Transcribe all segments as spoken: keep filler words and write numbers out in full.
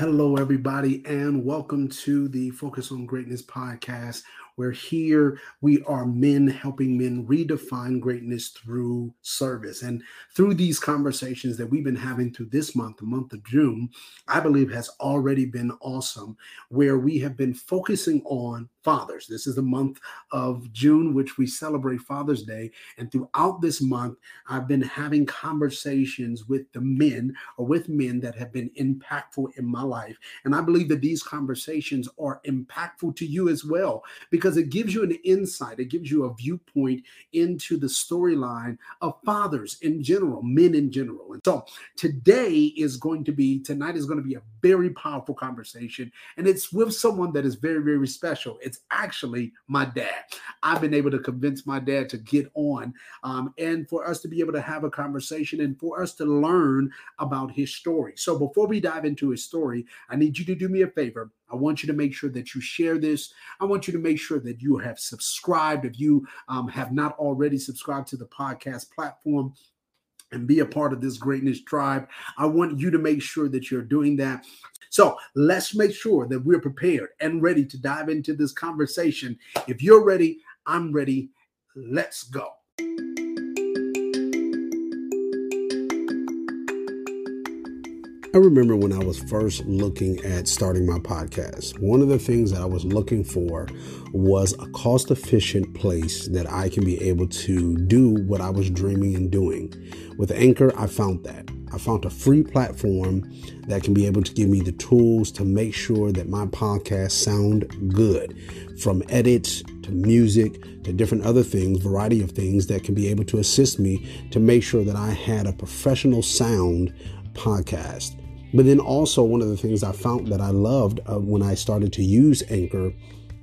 Hello, everybody, and welcome to the Focus on Greatness podcast, where here we are men helping men redefine greatness through service. And through these conversations that we've been having through this month, the month of June, I believe has already been awesome, where we have been focusing on fathers. This is the month of June, which we celebrate Father's Day. And throughout this month, I've been having conversations with the men or with men that have been impactful in my life. And I believe that these conversations are impactful to you as well, because it gives you an insight. It gives you a viewpoint into the storyline of fathers in general, men in general. And so today is going to be, tonight is going to be a very powerful conversation. And it's with someone that is very, very special. It's actually my dad. I've been able to convince my dad to get on um, and for us to be able to have a conversation and for us to learn about his story. So before we dive into his story, I need you to do me a favor. I want you to make sure that you share this. I want you to make sure that you have subscribed. If you um, have not already subscribed to the podcast platform, and be a part of this greatness tribe, I want you to make sure that you're doing that. So let's make sure that we're prepared and ready to dive into this conversation. If you're ready, I'm ready. Let's go. I remember when I was first looking at starting my podcast, one of the things that I was looking for was a cost-efficient place that I can be able to do what I was dreaming and doing. With Anchor, I found that. I found a free platform that can be able to give me the tools to make sure that my podcasts sound good, from edits to music to different other things, variety of things that can be able to assist me to make sure that I had a professional sound podcast. But then also one of the things I found that I loved uh, when I started to use Anchor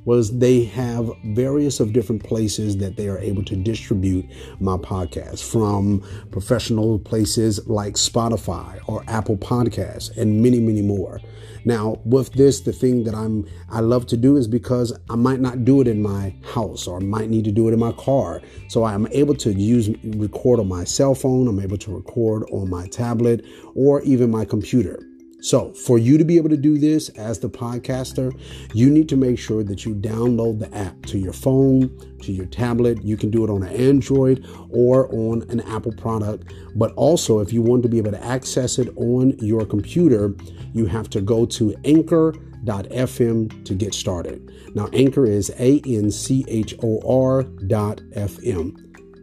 was they have various of different places that they are able to distribute my podcast, from professional places like Spotify or Apple Podcasts and many, many more. Now, with this, the thing that I'm I love to do is because I might not do it in my house, or I might need to do it in my car. So I'm able to use record on my cell phone. I'm able to record on my tablet or even my computer. So for you to be able to do this as the podcaster, you need to make sure that you download the app to your phone, to your tablet. You can do it on an Android or on an Apple product. But also, if you want to be able to access it on your computer, you have to go to anchor dot f m to get started. Now, Anchor is A N C H O R dot F M.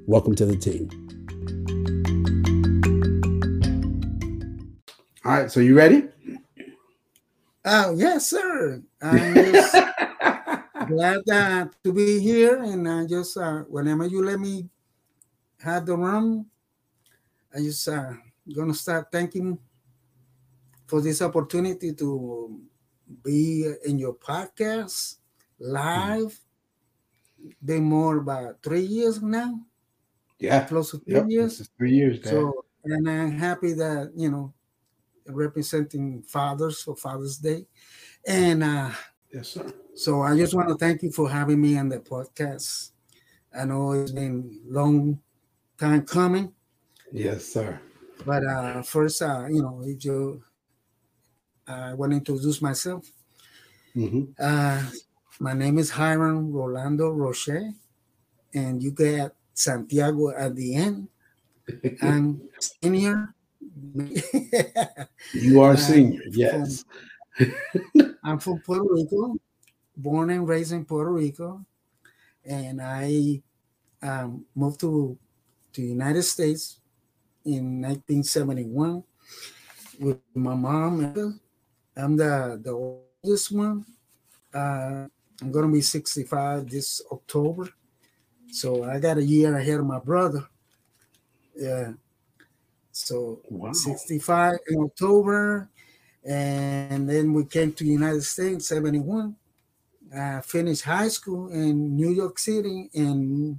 Welcome to the team. All right, so you ready? Oh, yes, sir. I'm just glad uh, to be here. And I just, uh, whenever you let me have the room, I just uh, going to start thanking for this opportunity to be in your podcast live. Mm-hmm. Been more about three years now. Yeah. Close to three yep. years. This is three years. Dad. So, and I'm happy that, you know, representing fathers for Father's Day. And uh, yes, sir. So I just want to thank you for having me on the podcast. I know it's been a long time coming. Yes, sir. But uh, first, uh, you know, if you, I uh, want to introduce myself. Mm-hmm. Uh, my name is Hiram Rolando Roche, and you get Santiago at the end. I'm senior. You are senior, I'm yes. From, I'm from Puerto Rico, born and raised in Puerto Rico, and I um, moved to the United States in nineteen seventy-one with my mom. I'm the, the oldest one. Uh, I'm going to be sixty-five this October, so I got a year ahead of my brother. Yeah. So wow. sixty-five in October, and then we came to the United States in seventy-one. I finished high school in New York City, and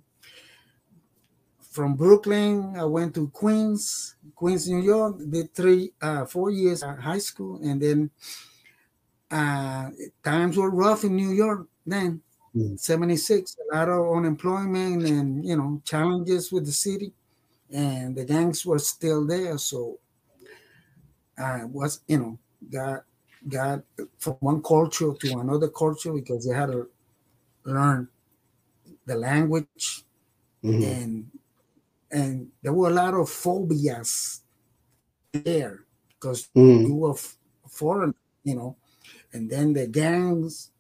from Brooklyn, I went to Queens, Queens, New York, did three, uh, four years at high school, and then uh, times were rough in New York then, mm. seventy-six, a lot of unemployment and, you know, challenges with the city. And the gangs were still there, so I was, you know, God got from one culture to another culture because they had to learn the language. Mm-hmm. And and there were a lot of phobias there because mm-hmm. you were f- foreign, you know, and then the gangs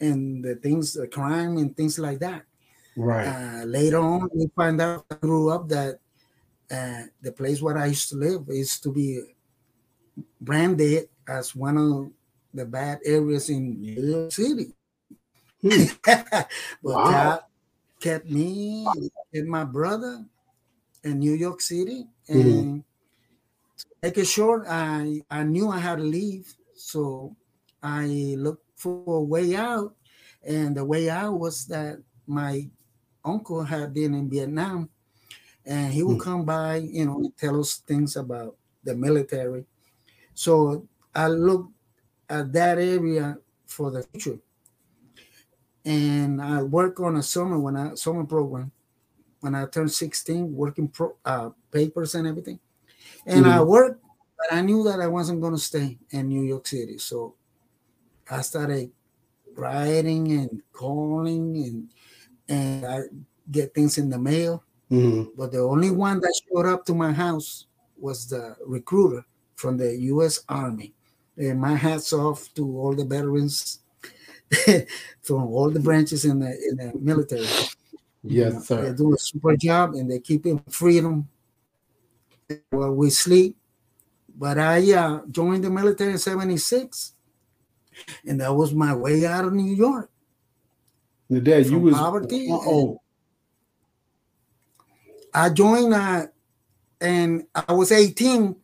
and the things, the crime and things like that. Right. Uh, later on, we find out, I grew up that uh, the place where I used to live is to be branded as one of the bad areas in New York City. Hmm. But wow. God kept me and my brother in New York City, and mm-hmm. making sure I, I knew I had to leave. So I looked for a way out, and the way out was that my uncle had been in Vietnam, and he would mm-hmm. come by, you know, and tell us things about the military. So I looked at that area for the future. And I worked on a summer when I summer program when I turned sixteen, working pro, uh, papers and everything. And mm-hmm. I worked, but I knew that I wasn't going to stay in New York City. So I started writing and calling, and and I get things in the mail. Mm-hmm. But the only one that showed up to my house was the recruiter from the U S Army. And my hats off to all the veterans from all the branches in the in the military. Yes, uh, sir. They do a super job, and they keep in freedom while we sleep. But I uh, joined the military in seventy-six, and that was my way out of New York. And Dad, you was poverty. Oh, I joined, uh, and I was eighteen,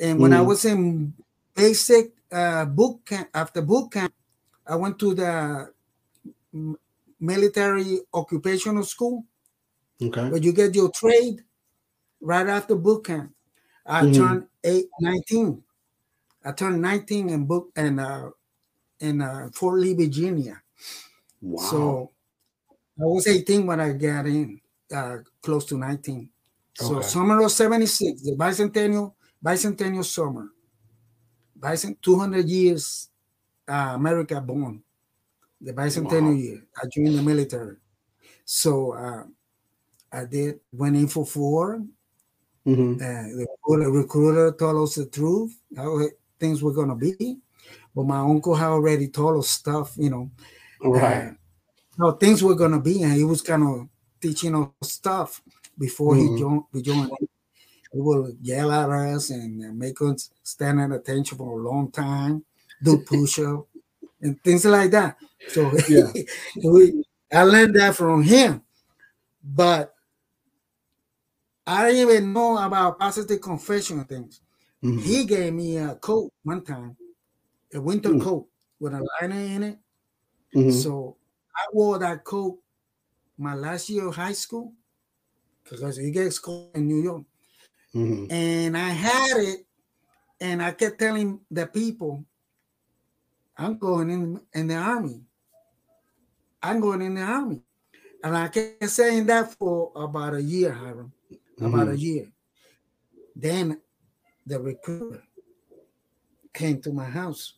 and when mm. I was in basic uh, boot camp, after boot camp, I went to the military occupational school. Okay. But you get your trade right after boot camp. I mm-hmm. turned eight, nineteen. I turned nineteen in book and uh, in uh, Fort Lee, Virginia. Wow. So I was eighteen when I got in, uh, close to nineteen. Okay. So summer of seventy-six, the bicentennial, bicentennial summer, Bicent two hundred years. Uh, America born, the bicentennial wow. year. I joined the military, so uh, I did went in for four. Mm-hmm. Uh, the recruiter, recruiter told us the truth, how things were gonna be, but my uncle had already told us stuff, you know, right? Uh, how things were gonna be, and he was kind of teaching us stuff before mm-hmm. he joined. We joined. He will yell at us and make us stand at attention for a long time. Do push-up and things like that. So yeah. we, I learned that from him. But I didn't even know about positive confession things. Mm-hmm. He gave me a coat one time, a winter mm-hmm. coat with a liner in it. Mm-hmm. So I wore that coat my last year of high school because it gets cold in New York. Mm-hmm. And I had it, and I kept telling the people, I'm going in, in the army. I'm going in the army. And I kept saying that for about a year, Hiram, mm-hmm. about a year. Then the recruiter came to my house.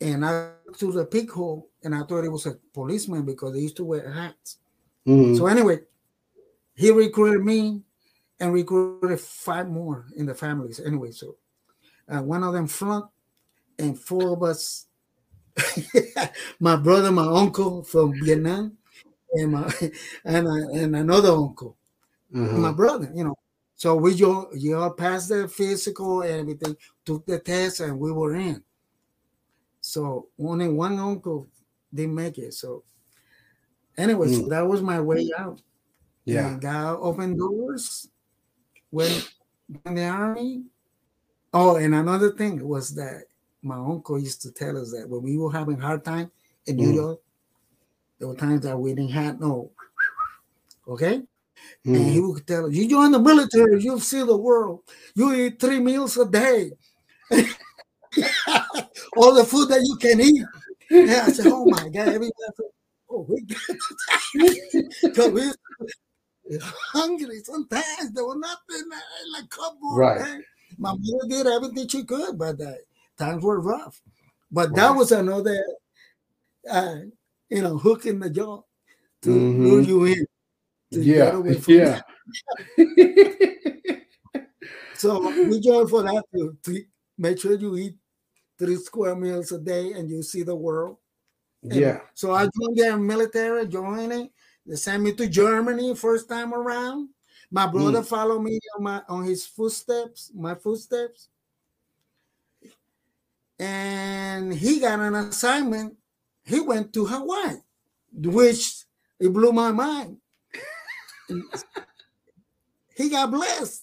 And I looked through the pig hole, and I thought it was a policeman because they used to wear hats. Mm-hmm. So anyway, he recruited me and recruited five more in the families. Anyway, so uh, one of them flunked. And four of us, my brother, my uncle from Vietnam, and my, and, uh, and another uncle, uh-huh. my brother, you know. So we all, you all passed the physical and everything, took the test, and we were in. So only one uncle didn't make it. So anyway, mm. so that was my way out. Yeah. And God opened doors when in the army. Oh, and another thing was that my uncle used to tell us that when we were having a hard time in New mm. York, there were times that we didn't have no, okay? Mm. And he would tell us, you join the military, you'll see the world. You eat three meals a day. All the food that you can eat. And I said, oh my God, everybody said, oh, we got we were hungry sometimes. There was nothing like, come on, right. Man. My mother did everything she could, but that. times were rough, but that was another, uh, you know, hook in the jaw to mm-hmm. lure you in. To yeah, get away from yeah. That. So we join for that to, to make sure you eat three square meals a day and you see the world. And yeah. So I joined the military, joining. They sent me to Germany first time around. My brother mm. followed me on my on his footsteps, my footsteps. And he got an assignment. He went to Hawaii, which it blew my mind. He got blessed.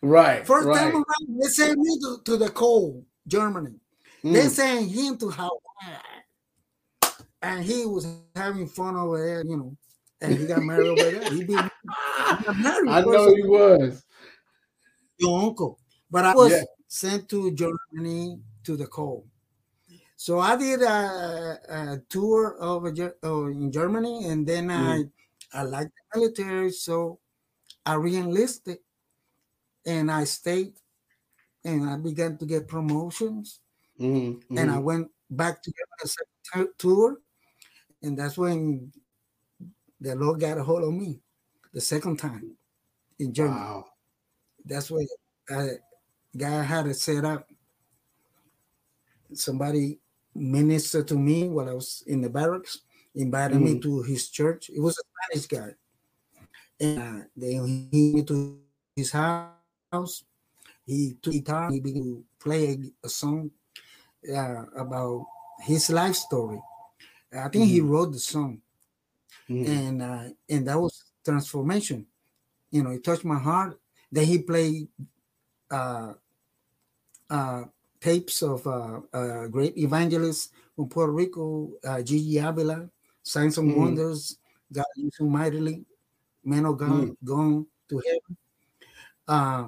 Right. First right. time around, they sent me to, to the cold, Germany. Mm. They sent him to Hawaii. And he was having fun over there, you know. And he got married over there. He, be, he got married. I know he was. Your uncle. But I was yeah. sent to Germany to the cold. So I did a, a tour over uh, in Germany, and then mm. I, I liked the military, so I re-enlisted. And I stayed, and I began to get promotions. Mm. And mm. I went back to the second tour, and that's when the Lord got a hold of me the second time in Germany. Wow. That's where I, God had it set up. Somebody ministered to me while I was in the barracks, invited mm. me to his church. It was a Spanish guy. And uh, they he went to his house. He took guitar. He began to play a, a song uh, about his life story. I think mm. he wrote the song. Mm. And uh, and that was transformation. You know, it touched my heart. Then he played uh, uh, tapes of uh, uh, great evangelists from Puerto Rico, uh, Gigi Avila, Signs and mm. Wonders, God used him mightily, men of God mm. gone to heaven. Uh,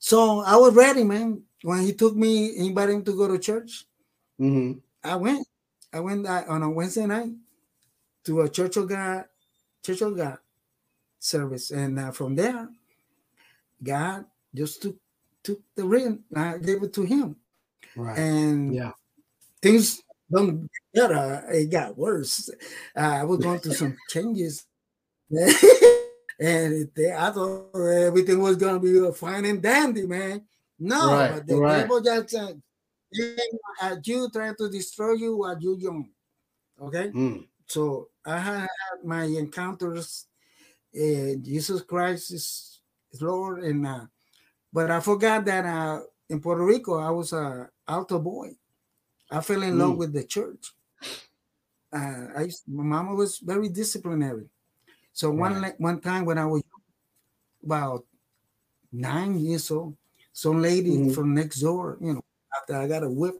so I was ready, man. When he took me, invited him to go to church, mm-hmm. I went. I went uh, on a Wednesday night. To a Church of God, Church of God service, and uh, from there, God just took took the ring. I gave it to Him, right. And yeah, things don't get better; it got worse. Uh, I was going through some changes, and it, I thought everything was gonna be fine and dandy, man. No, right. but the right. people just uh, at you trying to destroy you while you're young. Okay. Mm. So I had my encounters. Uh, Jesus Christ is Lord, and uh, but I forgot that uh, in Puerto Rico I was a altar boy. I fell in mm. love with the church. Uh, I used, my mama was very disciplinary. So right. one one time when I was about nine years old, some lady mm. from next door, you know, after I got a whip,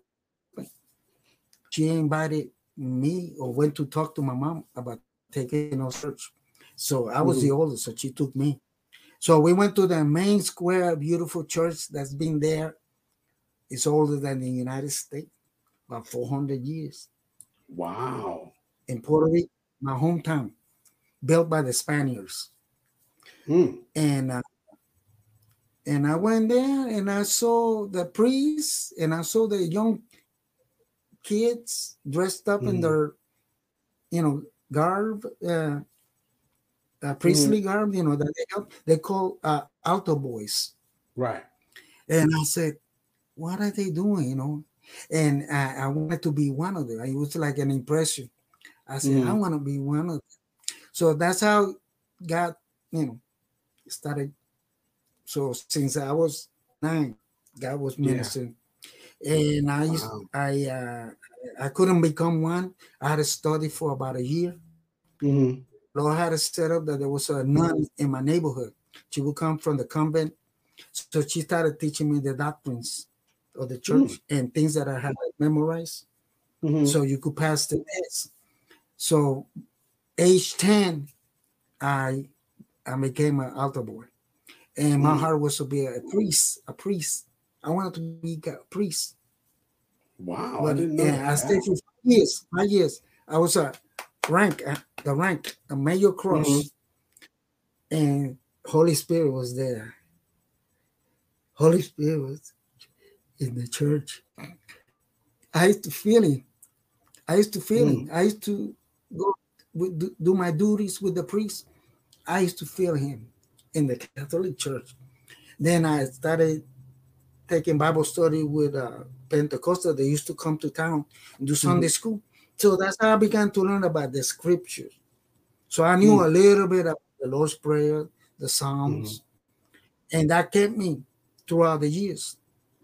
she invited me or went to talk to my mom about taking our church. So I was mm-hmm. the oldest, so she took me. So we went to the main square, beautiful church that's been there. It's older than the United States, about four hundred years. Wow. In Puerto Rico, my hometown, built by the Spaniards. Mm. And, uh, and I went there and I saw the priests and I saw the young kids dressed up mm. in their, you know, garb, uh, uh, priestly mm. garb, you know, that they help, they call uh, altar boys. Right. And I said, what are they doing, you know? And I, I wanted to be one of them. It was like an impression. I said, mm. I want to be one of them. So that's how God, you know, started. So since I was nine, God was ministering. Yeah. And I used, wow. I uh, I couldn't become one. I had to study for about a year. Mm-hmm. Lord had a setup that there was a nun in my neighborhood. She would come from the convent. So she started teaching me the doctrines of the church mm-hmm. and things that I had memorized. Mm-hmm. So you could pass the test. So age ten, I I became an altar boy. And my mm-hmm. heart was to be a priest, a priest. I wanted to be a priest. Wow. But, I didn't know yeah, that. I stayed for five years. Five years. I was a rank, a, the rank, a major cross. Mm-hmm. And Holy Spirit was there. Holy Spirit was in the church. I used to feel it. I used to feel mm. it. I used to go with, do my duties with the priest. I used to feel him in the Catholic Church. Then I started taking Bible study with uh, Pentecostal. They used to come to town and do Sunday mm. school. So that's how I began to learn about the scriptures. So I knew mm. a little bit about the Lord's Prayer, the Psalms, mm. and that kept me throughout the years.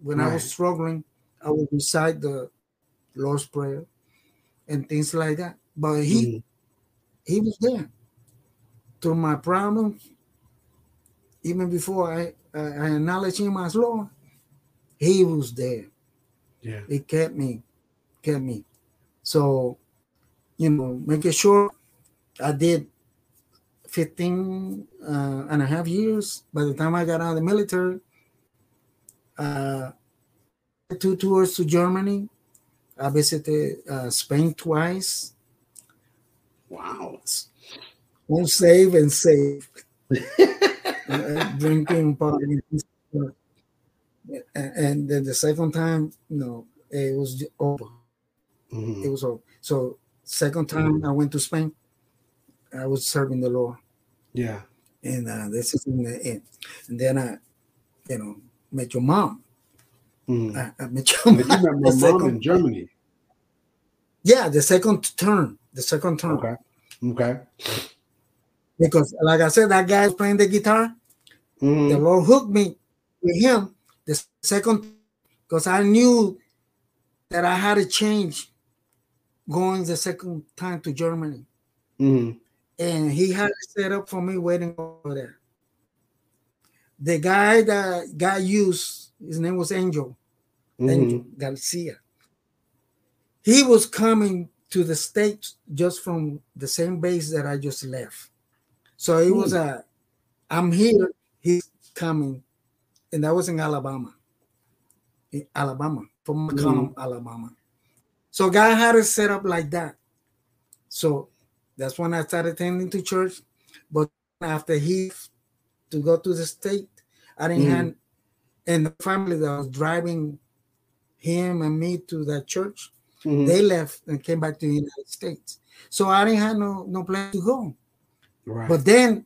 When right. I was struggling, I would recite the Lord's Prayer and things like that. But he, mm. he was there through my problems. Even before I, I acknowledged him as Lord, he was there. Yeah, it kept me, kept me. So, you know, making sure I did fifteen uh, and a half years. By the time I got out of the military, uh, two tours to Germany. I visited uh, Spain twice. Wow. Won't save and save. uh, drinking party. And then the second time, no, it was over. Mm-hmm. It was over. So second time mm-hmm. I went to Spain, I was serving the Lord. Yeah. And uh, this is in the end. And then I, you know, met your mom. Mm-hmm. I, I met your mom, you met my mom in Germany. Yeah, the second turn. The second turn. Okay. Okay. Because like I said, that guy was playing the guitar. Mm-hmm. The Lord hooked me with him. The second, because I knew that I had to change going the second time to Germany. Mm-hmm. And he had it set up for me waiting over there. The guy that got used, his name was Angel, mm-hmm. Angel Garcia. He was coming to the States just from the same base that I just left. So it mm-hmm. was a, I'm here, he's coming. And that was in Alabama, in Alabama, from McCollum, mm-hmm. Alabama. So God had it set up like that. So that's when I started attending to church. But after he to go to the state, I didn't mm-hmm. have, and the family that was driving him and me to that church, mm-hmm. they left and came back to the United States. So I didn't have no, no place to go. Right. But then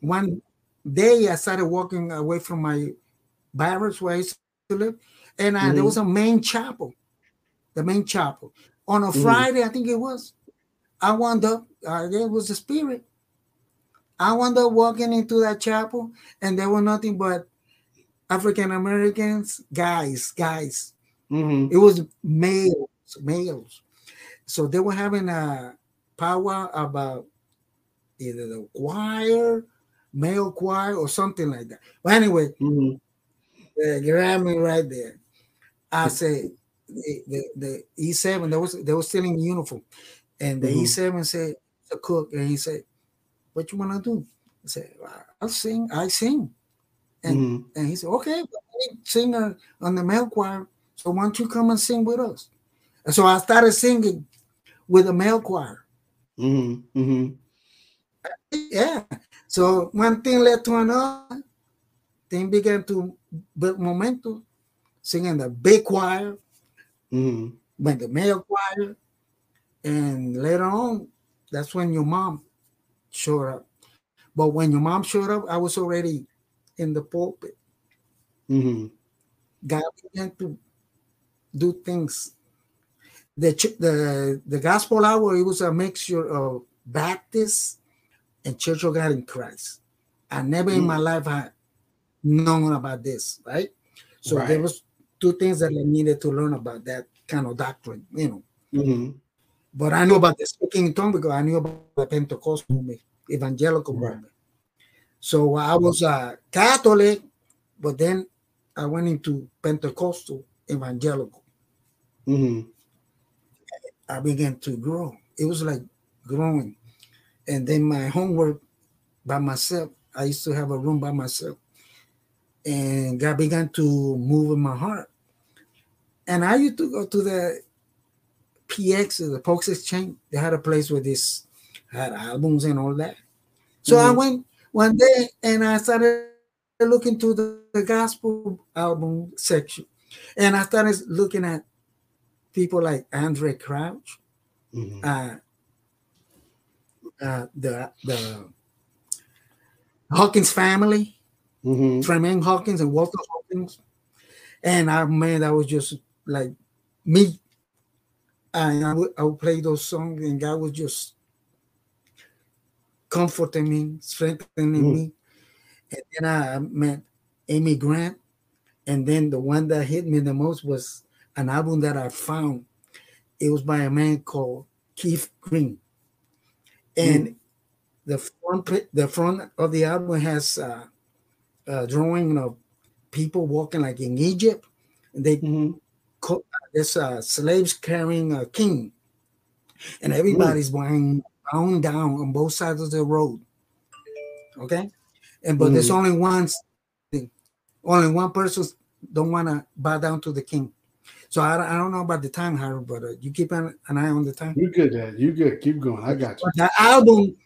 one day I started walking away from my barracks where I used to live, and I, mm-hmm. there was a main chapel, the main chapel. On a mm-hmm. Friday, I think it was, I wound up, uh, there was a spirit. I wound up walking into that chapel, and there were nothing but African-Americans, guys, guys. Mm-hmm. It was males, males. So they were having a power about either the choir, male choir or something like that. But anyway, mm-hmm. they grabbed me right there. I said, the, the, the E seven, they was, they were still in uniform. And the mm-hmm. E seven said, the cook, and he said, what you want to do? I said, I'll sing, I sing. And mm-hmm. and he said, okay, sing on the male choir. So why don't you come and sing with us? And so I started singing with the male choir. Mm-hmm. Mm-hmm. Yeah. So one thing led to another. Thing began to build momentum, singing the big choir, mm-hmm. but the male choir. And later on, that's when your mom showed up. But when your mom showed up, I was already in the pulpit. Mm-hmm. God began to do things. The, the, the gospel hour, it was a mixture of Baptists and Church of God in Christ. I never mm. in my life had known about this, right? So right. there was two things that I needed to learn about that kind of doctrine, you know. Mm-hmm. But I knew about the speaking in tongues because I knew about the Pentecostal movement, evangelical right. movement. So I was a Catholic, but then I went into Pentecostal evangelical. Mm-hmm. I began to grow. It was like growing. And then my homework by myself, I used to have a room by myself. And God began to move in my heart. And I used to go to the P X, the Post Exchange. They had a place where this had albums and all that. So mm-hmm. I went one day and I started looking through the, the gospel album section. And I started looking at people like Andre Crouch, mm-hmm. uh, uh, the the Hawkins family, mm-hmm. Tremaine Hawkins and Walter Hawkins. And I, man, I was just like me. And I would, I would play those songs, and God was just comforting me, strengthening mm-hmm. me. And then I met Amy Grant. And then the one that hit me the most was an album that I found. It was by a man called Keith Green. And mm. the front the front of the album has a, a drawing of people walking like in Egypt. And they mm-hmm. co- there's uh, slaves carrying a king. And everybody's mm. bound down on both sides of the road. Okay? And but mm-hmm. there's only one thing. Only one person don't want to bow down to the king. So I, I don't know about the time, Harold, but uh, you keep an, an eye on the time. You good, Dad. You good. Keep going. I got you. The album,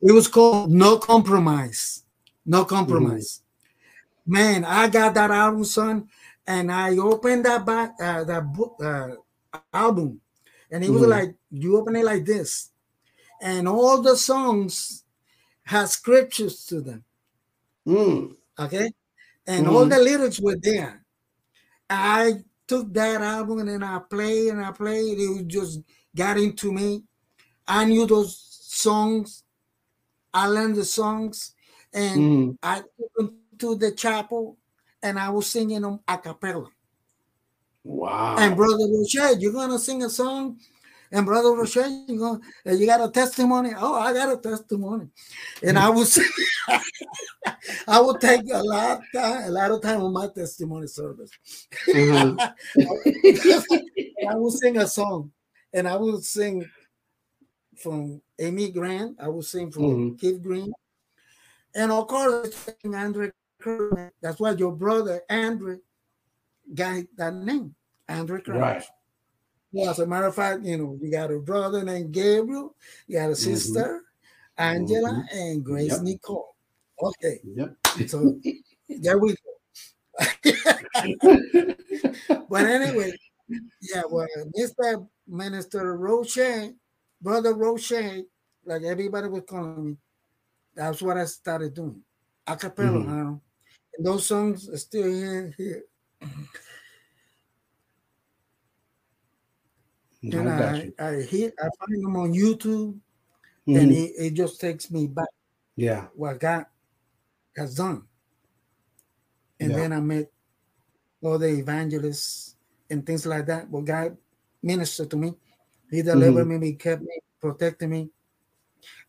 it was called No Compromise. No Compromise. Mm-hmm. Man, I got that album, son, and I opened that back, uh, that book, uh, album, and it was mm-hmm. like, you open it like this, and all the songs had scriptures to them. Mm. Okay? And mm-hmm. all the lyrics were there. I took that album and I played and I played. It just got into me. I knew those songs. I learned the songs. And mm-hmm. I went to the chapel and I was singing them a cappella. Wow. And Brother Roche, you're going to sing a song? And Brother Roche, you're gonna, you got a testimony? Oh, I got a testimony. And I was, I would take a lot, time, a lot of time on my testimony service. Mm-hmm. I would sing a song, and I would sing from Amy Grant. I would sing from mm-hmm. Keith Green, and of course, Andre. That's why your brother Andre got that name, Andre Crouch. Right. Yeah, as a matter of fact, you know, you got a brother named Gabriel, you got a sister, mm-hmm. Angela, mm-hmm. and Grace yep. Nicole. Okay. Yep. So there we go. But anyway, yeah, well, Mister Minister Roche, Brother Roche, like everybody was calling me, that's what I started doing. A cappella, mm-hmm. huh? And those songs are still here. here. No, and I, I, I, hear, I find them on YouTube, mm-hmm. and it, it just takes me back. Yeah, what God has done. And yeah. then I met all the evangelists and things like that. But God ministered to me. He delivered mm-hmm. me, he kept me, protected me.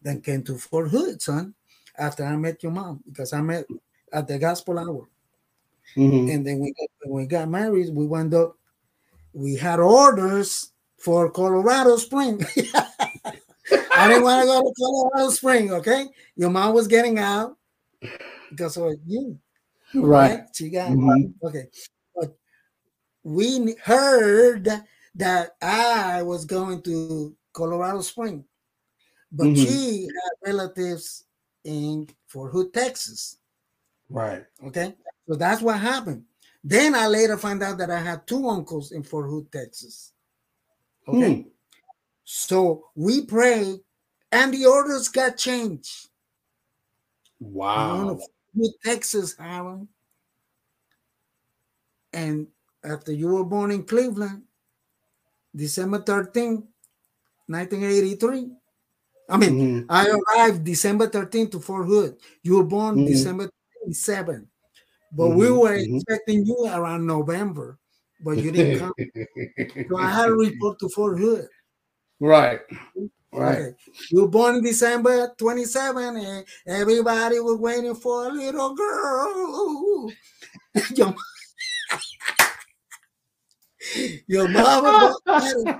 Then came to Fort Hood, son, after I met your mom, because I met at the Gospel Hour. Mm-hmm. And then we, when we got married, we wound up, we had orders for Colorado Springs. I didn't want to go to Colorado Springs, okay? Your mom was getting out because of you. Right. right? She got mm-hmm. Okay. But we heard that I was going to Colorado Springs, but mm-hmm. she had relatives in Fort Hood, Texas. Right. Okay? So that's what happened. Then I later found out that I had two uncles in Fort Hood, Texas. Okay, hmm. so we pray, and the orders got changed. Wow! With Texas, Hiram, and after you were born in Cleveland, December thirteenth, nineteen eighty-three. I mean, mm-hmm. I arrived December thirteenth to Fort Hood. You were born mm-hmm. December twenty-seventh, but mm-hmm. we were mm-hmm. expecting you around November. But you didn't come. So I had a report to Fort Hood. Right. Right. Okay. You were born in December twenty-seventh, and everybody was waiting for a little girl. Your, your mama had a,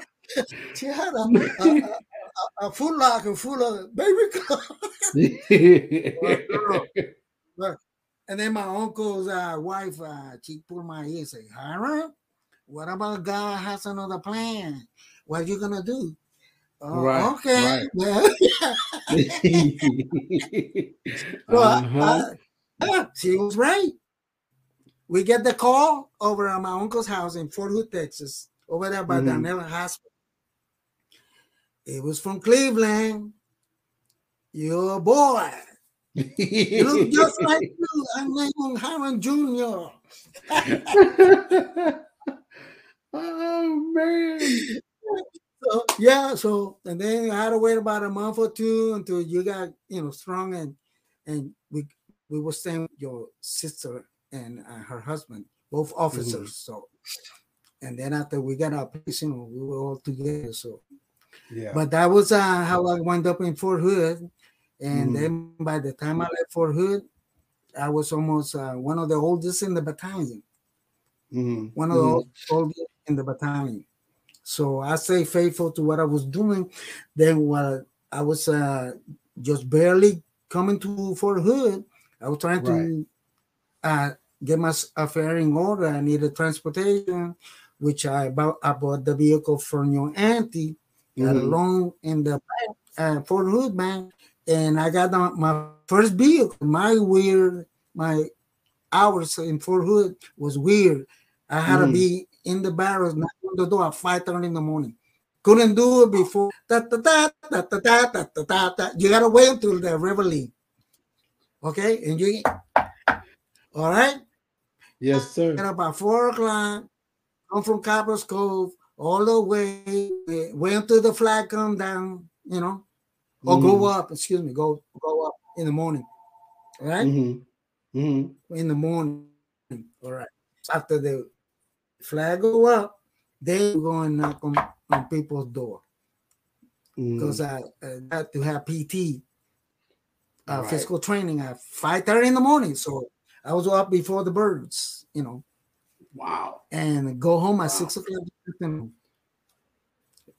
she had a, a, a, a foot locker full of baby clothes. And then my uncle's uh, wife, uh, she pulled my ear and said, Hiram, what about God has another plan? What are you going to do? Oh, right, okay. Right. Well, yeah. So uh-huh. I, I, she was right. we get the call over at my uncle's house in Fort Hood, Texas, over there by mm-hmm. Daniel Hospital. It was from Cleveland. Your boy. You look just like you. I'm named Hiram Junior Oh, man. So, yeah, so, and then I had to wait about a month or two until you got, you know, strong, and and we we were staying with your sister and uh, her husband, both officers. Mm-hmm. So, and then after we got our place, you know, we were all together. So, yeah. But that was uh, how I wound up in Fort Hood, and mm-hmm. then by the time I left Fort Hood, I was almost uh, one of the oldest in the battalion. Mm-hmm. One of the mm-hmm. oldest in the battalion. So I stay faithful to what I was doing. Then while I was uh, just barely coming to Fort Hood, I was trying right. to uh, get my affair in order. I needed transportation, which I bought, I bought the vehicle from your auntie mm-hmm. at a loan in the bank, uh, Fort Hood bank. And I got the, my first vehicle. My weird, my hours in Fort Hood was weird. I had mm. to be in the barracks, knock on the door at five thirty in the morning. Couldn't do it before. Da, da, da, da, da, da, da, da. You got to wait until the reveille. Okay? And you, all right? Yes, sir. At about four o'clock, come from Copper's Cove all the way, wait until the flag come down, you know, or mm. go up, excuse me, go, go up in the morning. All right? Mm-hmm. Mm-hmm. In the morning. All right. After the flag go up, they go and knock on, on people's door, because mm. I, I had to have P T, uh, right. physical training at five thirty in the morning. So I was up before the birds, you know. Wow. And go home wow. at six o'clock.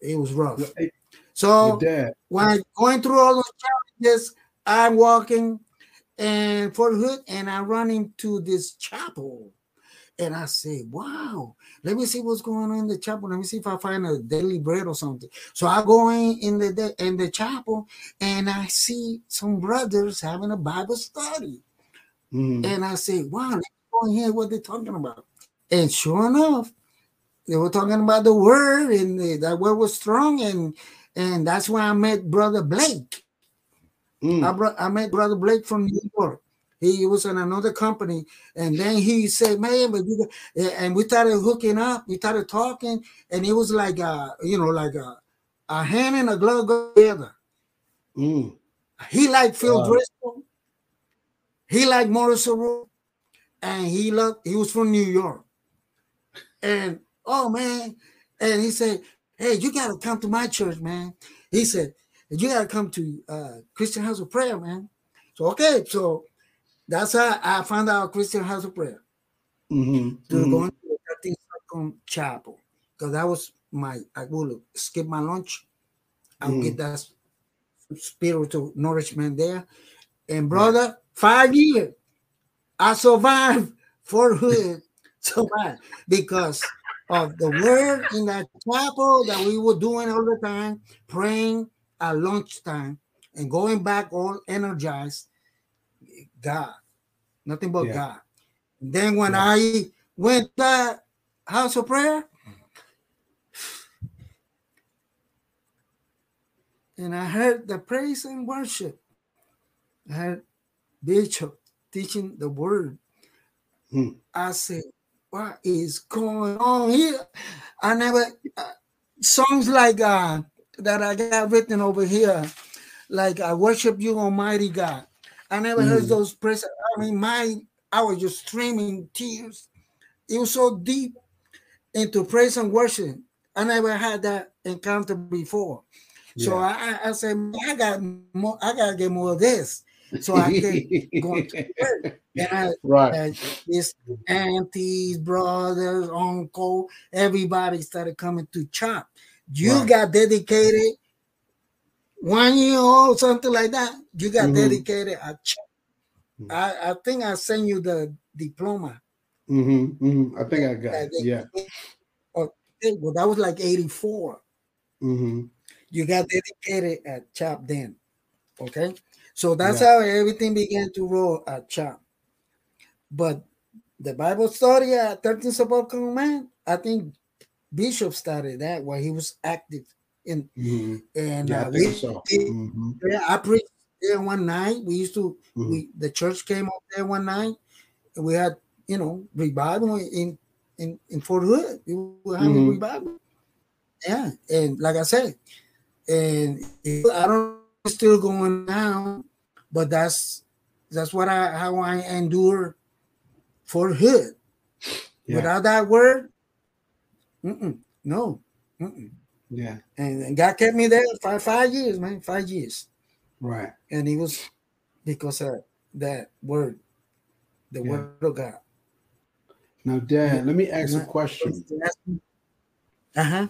It was rough. So when I going through all those challenges, I'm walking and Fort Hood, and I run into this chapel. And I say, wow, let me see what's going on in the chapel. Let me see if I find a daily bread or something. So I go in, in, the, in the chapel, and I see some brothers having a Bible study. Mm. And I say, wow, let's go and hear what they're talking about. And sure enough, they were talking about the word, and the, that word was strong. And, and that's where I met Brother Blake. Mm. I, bro- I met Brother Blake from New York. He was in another company, and then he said, man, but you and we started hooking up, we started talking, and it was like, a, you know, like a, a hand and a glove go together. Mm. He liked Phil wow. Driscoll, he liked Morris O'Rourke, and he loved, he was from New York. And, oh, man, and he said, hey, you got to come to my church, man. He said, you got to come to uh, Christian House of Prayer, man. So, okay, so. That's how I found out Christian House of Prayer. Mm-hmm. To mm-hmm. go into the Holcomb Chapel, because that was my, I would skip my lunch. I would mm-hmm. get that spiritual nourishment there. And brother, yeah. five years, I survived Fort Hood, survived because of the word in that chapel that we were doing all the time, praying at lunchtime and going back all energized. God, nothing but yeah. God. And then when yeah. I went to the House of Prayer, and I heard the praise and worship, I heard Bishop teaching the word. Mm. I said, what is going on here? I never, uh, songs like uh, that I got written over here, like I worship you, Almighty God. I never mm. heard those prayers. I mean, my I was just streaming tears. It was so deep into praise and worship. I never had that encounter before. Yeah. So I, I said, I got more. I gotta get more of this. So I kept going to work. And I, right. I, this aunties, brothers, uncle, everybody started coming to chop. You right. got dedicated. One year old, something like that. You got mm-hmm. dedicated. I, I, I think I sent you the diploma. Mm-hmm. Mm-hmm. I think I got it. Yeah. Well, that was like eighty-four. Mm-hmm. You got dedicated at CHOP then. Okay. So that's yeah. how everything began to roll at CHOP. But the Bible study at thirteenth of Holcomb, man, I think Bishop started that while he was active. In, mm-hmm. And yeah, uh, I we, so. did, mm-hmm. yeah, I preached there one night. We used to, mm-hmm. we the church came up there one night. And we had, you know, revival in in, in Fort Hood. We were having mm-hmm. revival. Yeah, and like I said, and I don't it's still going now, but that's that's what I how I endure Fort Hood. Yeah. Without that word, mm-mm, no. Mm-mm. Yeah, and, and God kept me there for five years, man, five years. Right, and it was because of that word, the yeah. word of God. Now, Dad, yeah. let me ask yeah. a question. Uh huh.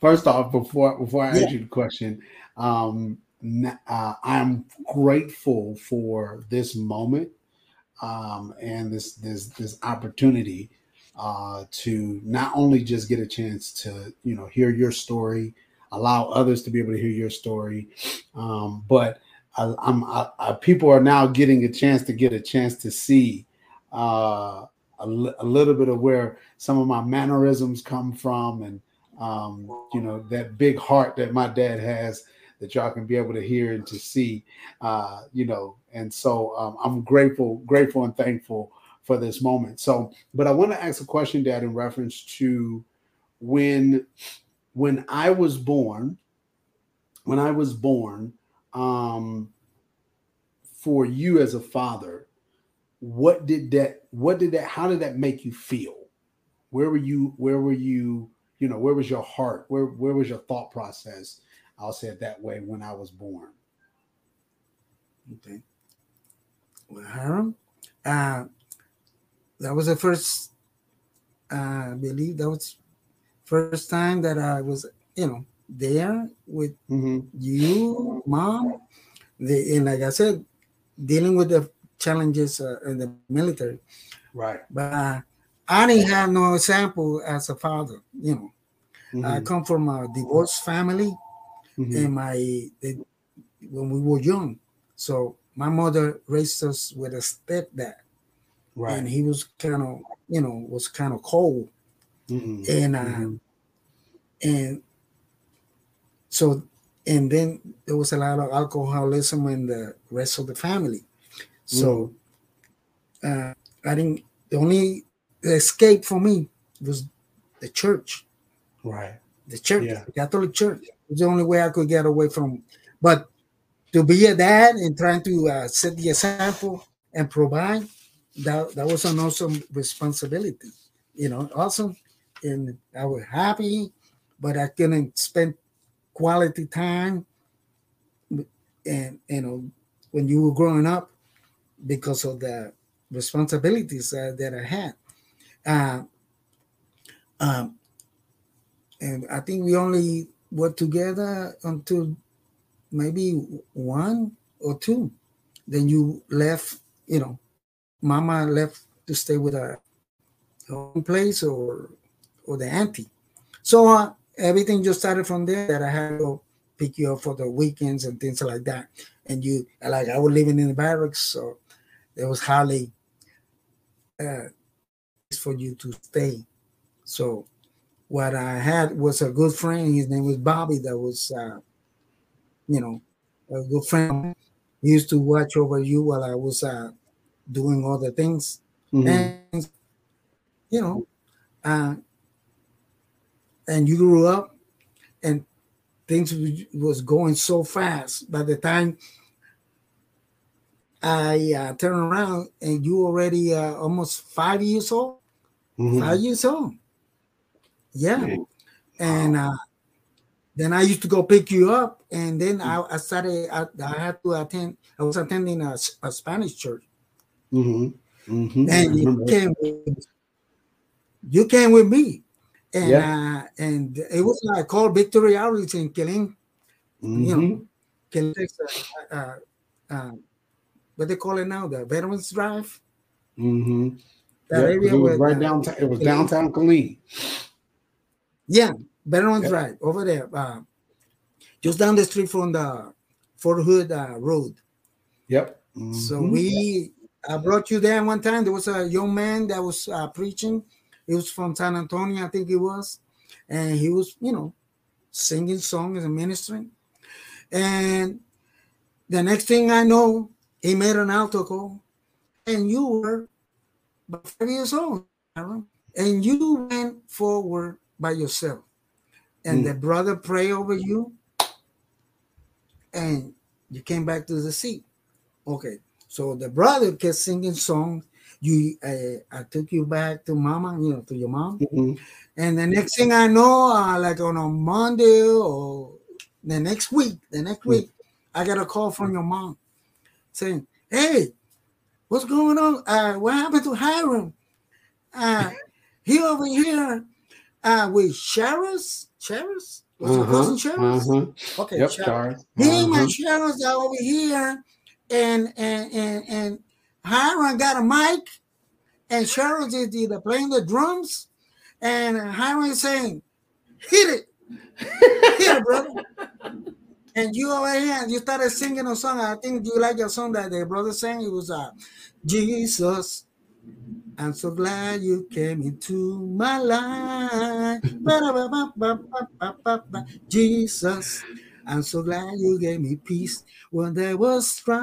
First off, before before I yeah. ask you the question, um, uh, I'm grateful for this moment, um, and this this this opportunity. Uh, to not only just get a chance to, you know, hear your story, allow others to be able to hear your story, um, but I, I'm, I, I, people are now getting a chance to get a chance to see uh, a, li- a little bit of where some of my mannerisms come from, and um, you know, that big heart that my dad has that y'all can be able to hear and to see, uh, you know, and so um, I'm grateful, grateful and thankful for this moment. So, but I want to ask a question, Dad, in reference to when when I was born, when I was born, um, for you as a father, what did that, what did that, how did that make you feel? Where were you, where were you, you know, where was your heart? Where, where was your thought process? I'll say it that way, when I was born. Okay. Well, Hiram, uh, that was the first, uh, I believe that was first time that I was, you know, there with mm-hmm. you, Mom. The, and like I said, dealing with the challenges uh, in the military. Right. But uh, I didn't have no example as a father, you know. Mm-hmm. I come from a divorced family, mm-hmm. and my they, when we were young. So my mother raised us with a stepdad. Right. And he was kind of, you know, was kind of cold. Mm-hmm. And, uh, mm-hmm. and so, and then there was a lot of alcoholism in the rest of the family. So mm-hmm. uh, I think the only escape for me was the church. Right. The church, yeah. the Catholic Church. It was the only way I could get away from. But to be a dad and trying to uh, set the example and provide, That, that was an awesome responsibility, you know, awesome. And I was happy, but I couldn't spend quality time. And, you know, when you were growing up, because of the responsibilities uh, that I had. Uh, um, and I think we only were together until maybe one or two. Then you left, you know, Mama left to stay with her own place or or the auntie. So uh, everything just started from there, that I had to pick you up for the weekends and things like that. And you, like I was living in the barracks, so there was hardly uh, for you to stay. So what I had was a good friend. His name was Bobby. That was, uh, you know, a good friend. He used to watch over you while I was uh, doing all the things, mm-hmm. and you know, uh, and you grew up, and things w- was going so fast. By the time I uh, turned around, and you already uh, almost five years old, mm-hmm. five years old, yeah. yeah. And uh, then I used to go pick you up, and then I, I started. I, I had to attend. I was attending a, a Spanish church. Mm-hmm. Mm-hmm. And you came, with, you came with me, and yeah. uh, and it was like called Victory Outreach in Killeen, mm-hmm. you know, Killeen, Texas, uh, uh, uh, what they call it now, the Veterans Drive. Mm-hmm. That yep, area it was with, right uh, downtown. It was Killeen. Downtown Killeen. Yeah, Veterans yep. Drive over there, uh, just down the street from the Fort Hood uh, Road. Yep. Mm-hmm. So we. Yep. I brought you there one time. There was a young man that was uh, preaching. He was from San Antonio, I think he was. And he was, you know, singing songs and ministering. And the next thing I know, he made an altar call. And you were about five years old. And you went forward by yourself. And mm. the brother prayed over you. And you came back to the seat. Okay. So the brother kept singing songs. You, uh, I took you back to mama, you know, to your mom. Mm-hmm. And the next thing I know, uh, like on a Monday or the next week, the next mm-hmm. week, I got a call from your mom saying, "Hey, what's going on? Uh, what happened to Hiram? Uh, he over here uh, with Shara's, Shara's, was uh-huh. your cousin Shara's? Uh-huh. Okay, yep, Shara's. He uh-huh. and my Shara's are over here." And and and and Hiram got a mic, and Cheryl did the playing the drums, and Hiram is saying, "Hit it, hit it, brother!" And you over here, and you started singing a song. I think you like your song that the brother sang. It was uh, "Jesus, I'm so glad you came into my life." Jesus. I'm so glad you gave me peace when there was strife.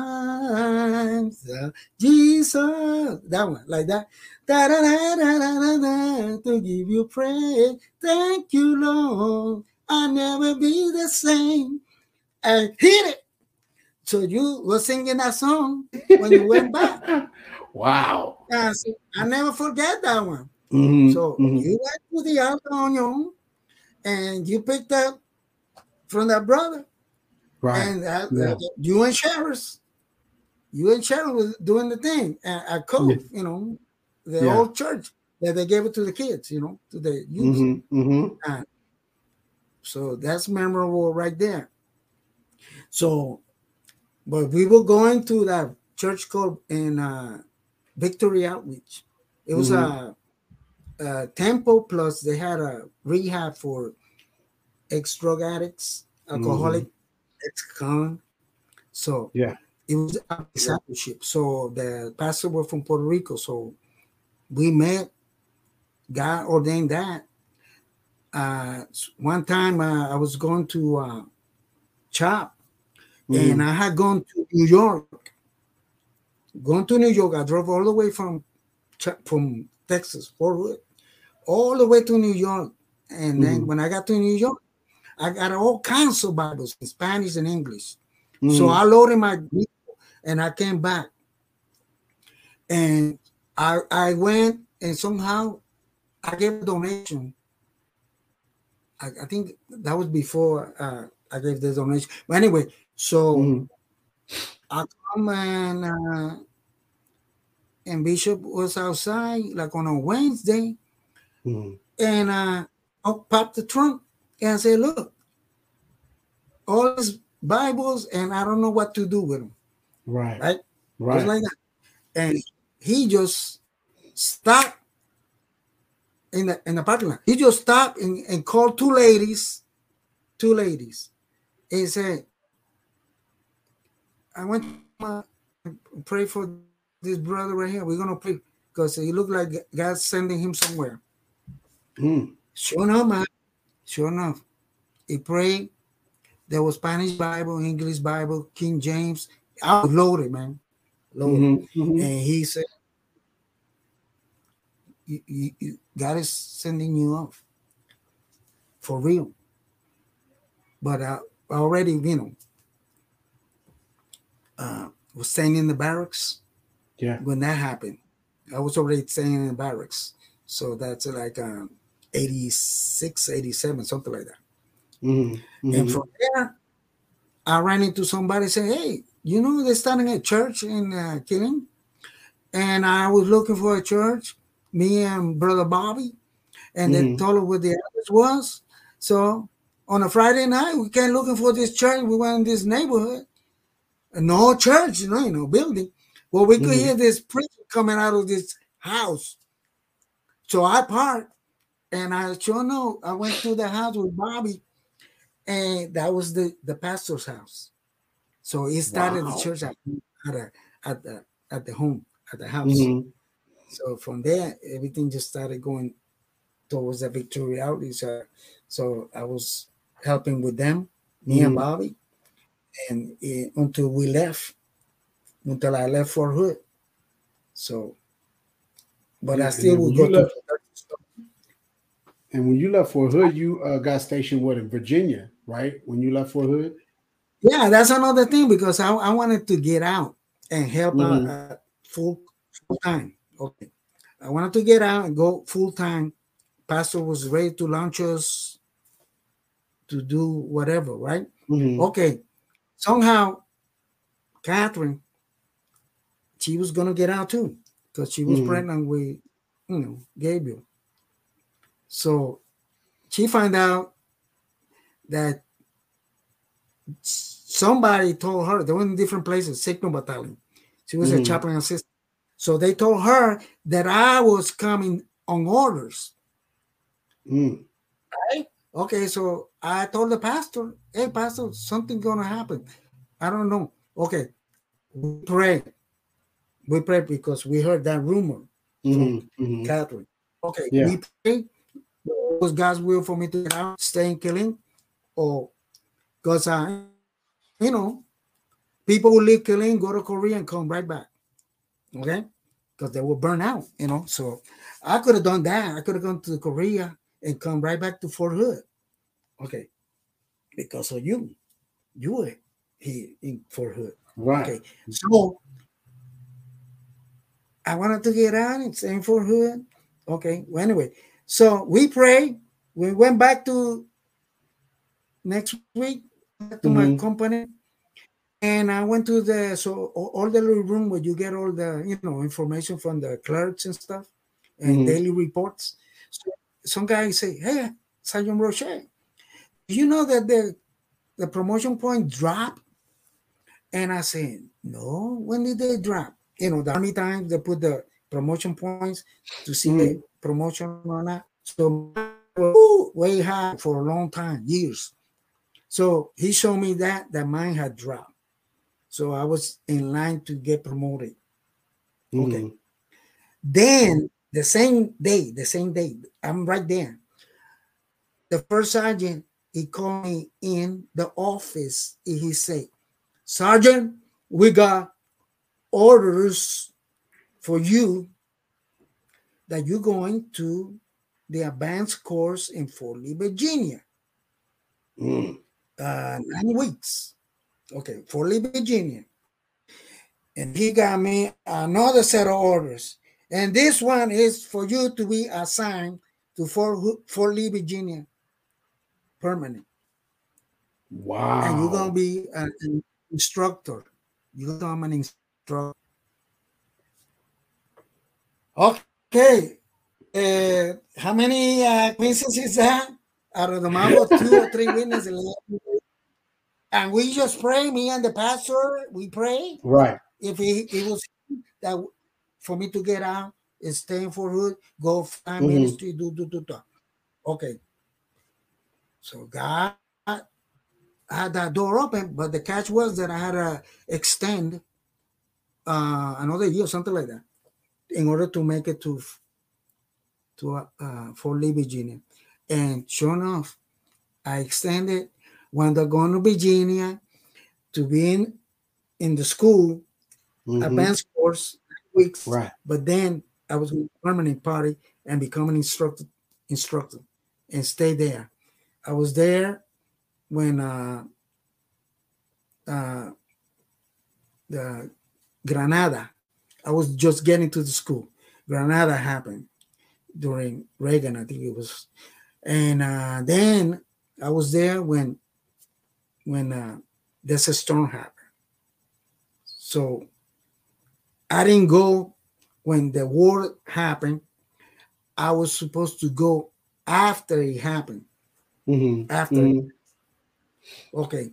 Jesus, that one, like that. Da, da, da, da, da, da, to give you praise. Thank you, Lord. I'll never be the same. I hit it. So you were singing that song when you went back. Wow. I I'll never forget that one. Mm-hmm. So mm-hmm. you went to the altar on your own, and you picked up from that brother, right? And I, yeah. you and Sheriff's, you and Sheriff was doing the thing. And I called, yeah. you know, the yeah. old church that they gave it to the kids, you know, to the youth. Mm-hmm, mm-hmm. So that's memorable right there. So, but we were going to that church called in uh, Victory Outreach. It was mm-hmm. a, a temple plus they had a rehab for ex-drug addicts, alcoholic, mm-hmm. ex-con. So yeah, it was a discipleship. So the pastor was from Puerto Rico. So we met. God ordained that. Uh, one time uh, I was going to uh, CHOP, mm-hmm. and I had gone to New York. Going to New York, I drove all the way from from Texas, Fort Hood, all the way to New York. And then mm-hmm. when I got to New York, I got all kinds of Bibles in Spanish and English. Mm-hmm. So I loaded my Bible and I came back. And I I went and somehow I gave a donation. I, I think that was before uh, I gave the donation. But anyway, so mm-hmm. I come and, uh, and Bishop was outside like on a Wednesday. Mm-hmm. And uh, I popped the trunk. And I said, "Look, all these Bibles, and I don't know what to do with them." Right, right, right. Just like that. And he just stopped in the in the parking lot. He just stopped and, and called two ladies, two ladies, and he said, "I went to pray for this brother right here. We're gonna pray because he looked like God's sending him somewhere." Mm. Sure enough, man. Sure enough, he prayed. There was Spanish Bible, English Bible, King James. I was loaded, man. Loaded. Mm-hmm. And he said, you, you, you, God is sending you off. For real. But I already, you know, uh, was staying in the barracks. Yeah. When that happened, I was already staying in the barracks. So that's like um, eighty-six, eighty-seven, something like that. Mm-hmm. Mm-hmm. And from there, I ran into somebody saying, "Hey, you know, they're starting a church in uh, Killeen." And I was looking for a church, me and Brother Bobby. And mm-hmm. they told us what the address was. So on a Friday night, we came looking for this church. We went in this neighborhood. No church, you know, no building. Well, we could mm-hmm. hear this preacher coming out of this house. So I parked. And I sure know, I went to the house with Bobby, and that was the, the pastor's house. So he started wow. the church at, at, a, at, the, at the home, at the house. Mm-hmm. So from there, everything just started going towards the Victory Outreach. So I was helping with them, me mm-hmm. and Bobby, and it, until we left, until I left Fort Hood. So, but I still would go left, to the And when you left Fort Hood, you uh, got stationed, what, in Virginia, right? When you left Fort Hood? Yeah, that's another thing, because I, I wanted to get out and help mm-hmm. out uh, full, full time. Okay, I wanted to get out and go full time. Pastor was ready to launch us to do whatever, right? Mm-hmm. Okay, somehow Catherine, she was gonna get out too, because she was mm-hmm. pregnant with, you know, Gabriel. So she found out that somebody told her, they were in different places, Signal Battalion. She was mm-hmm. a chaplain assistant. So they told her that I was coming on orders. Mm. Right? Okay, so I told the pastor, hey, pastor, something's going to happen. I don't know. Okay, we pray. We pray because we heard that rumor mm-hmm. from mm-hmm. Catherine. Okay, yeah. we prayed. It was God's will for me to get out, stay in Killeen, or because, I, you know, people who leave Killeen, go to Korea and come right back. Okay, because they were burnt out, you know. So I could have done that. I could have gone to Korea and come right back to Fort Hood. Okay, because of you, you were here in Fort Hood. Right. Okay, so I wanted to get out and stay in Fort Hood. Okay, well, anyway, so we prayed. We went back to next week back to mm-hmm. my company. And I went to the so all the little room where you get all the, you know, information from the clerks and stuff and mm-hmm. daily reports. So some guy say, hey, Sergeant Roche, do you know that the the promotion point dropped? And I said, no, when did they drop? You know, the only time they put the promotion points to see mm-hmm. the promotion or not. So ooh, way high for a long time, years. So he showed me that that mine had dropped. So I was in line to get promoted. Okay. Mm-hmm. Then the same day, the same day, I'm right there. The first sergeant, he called me in the office. He said, Sergeant, we got orders for you that you're going to the advanced course in Fort Lee, Virginia. Mm. Uh, nine weeks. Okay, Fort Lee, Virginia. And he got me another set of orders. And this one is for you to be assigned to Fort, Fort Lee, Virginia, permanent. Wow. And you're going to be an instructor. You're going to be an instructor. Okay. Uh, how many uh, witnesses is that? Out of the Mambo, two or three witnesses. And we just pray, me and the pastor, we pray. Right. If it, it was that for me to get out and stay in Fort Hood, go find mm-hmm. ministry, do, do, do, do. Okay. So God had that door open, but the catch was that I had to extend uh, another year, something like that, in order to make it to, to uh, uh, Fort Lee, Virginia. And sure enough, I extended. When they're going to Virginia to be in, in the school, mm-hmm. advanced course, weeks. Right. But then I was going to permanent party and become an instructor, instructor and stay there. I was there when uh, uh, the Granada, I was just getting to the school. Granada happened during Reagan, I think it was. And uh, then I was there when when uh, there's a storm happened. So I didn't go when the war happened. I was supposed to go after it happened. Mm-hmm. After. Mm-hmm. Okay.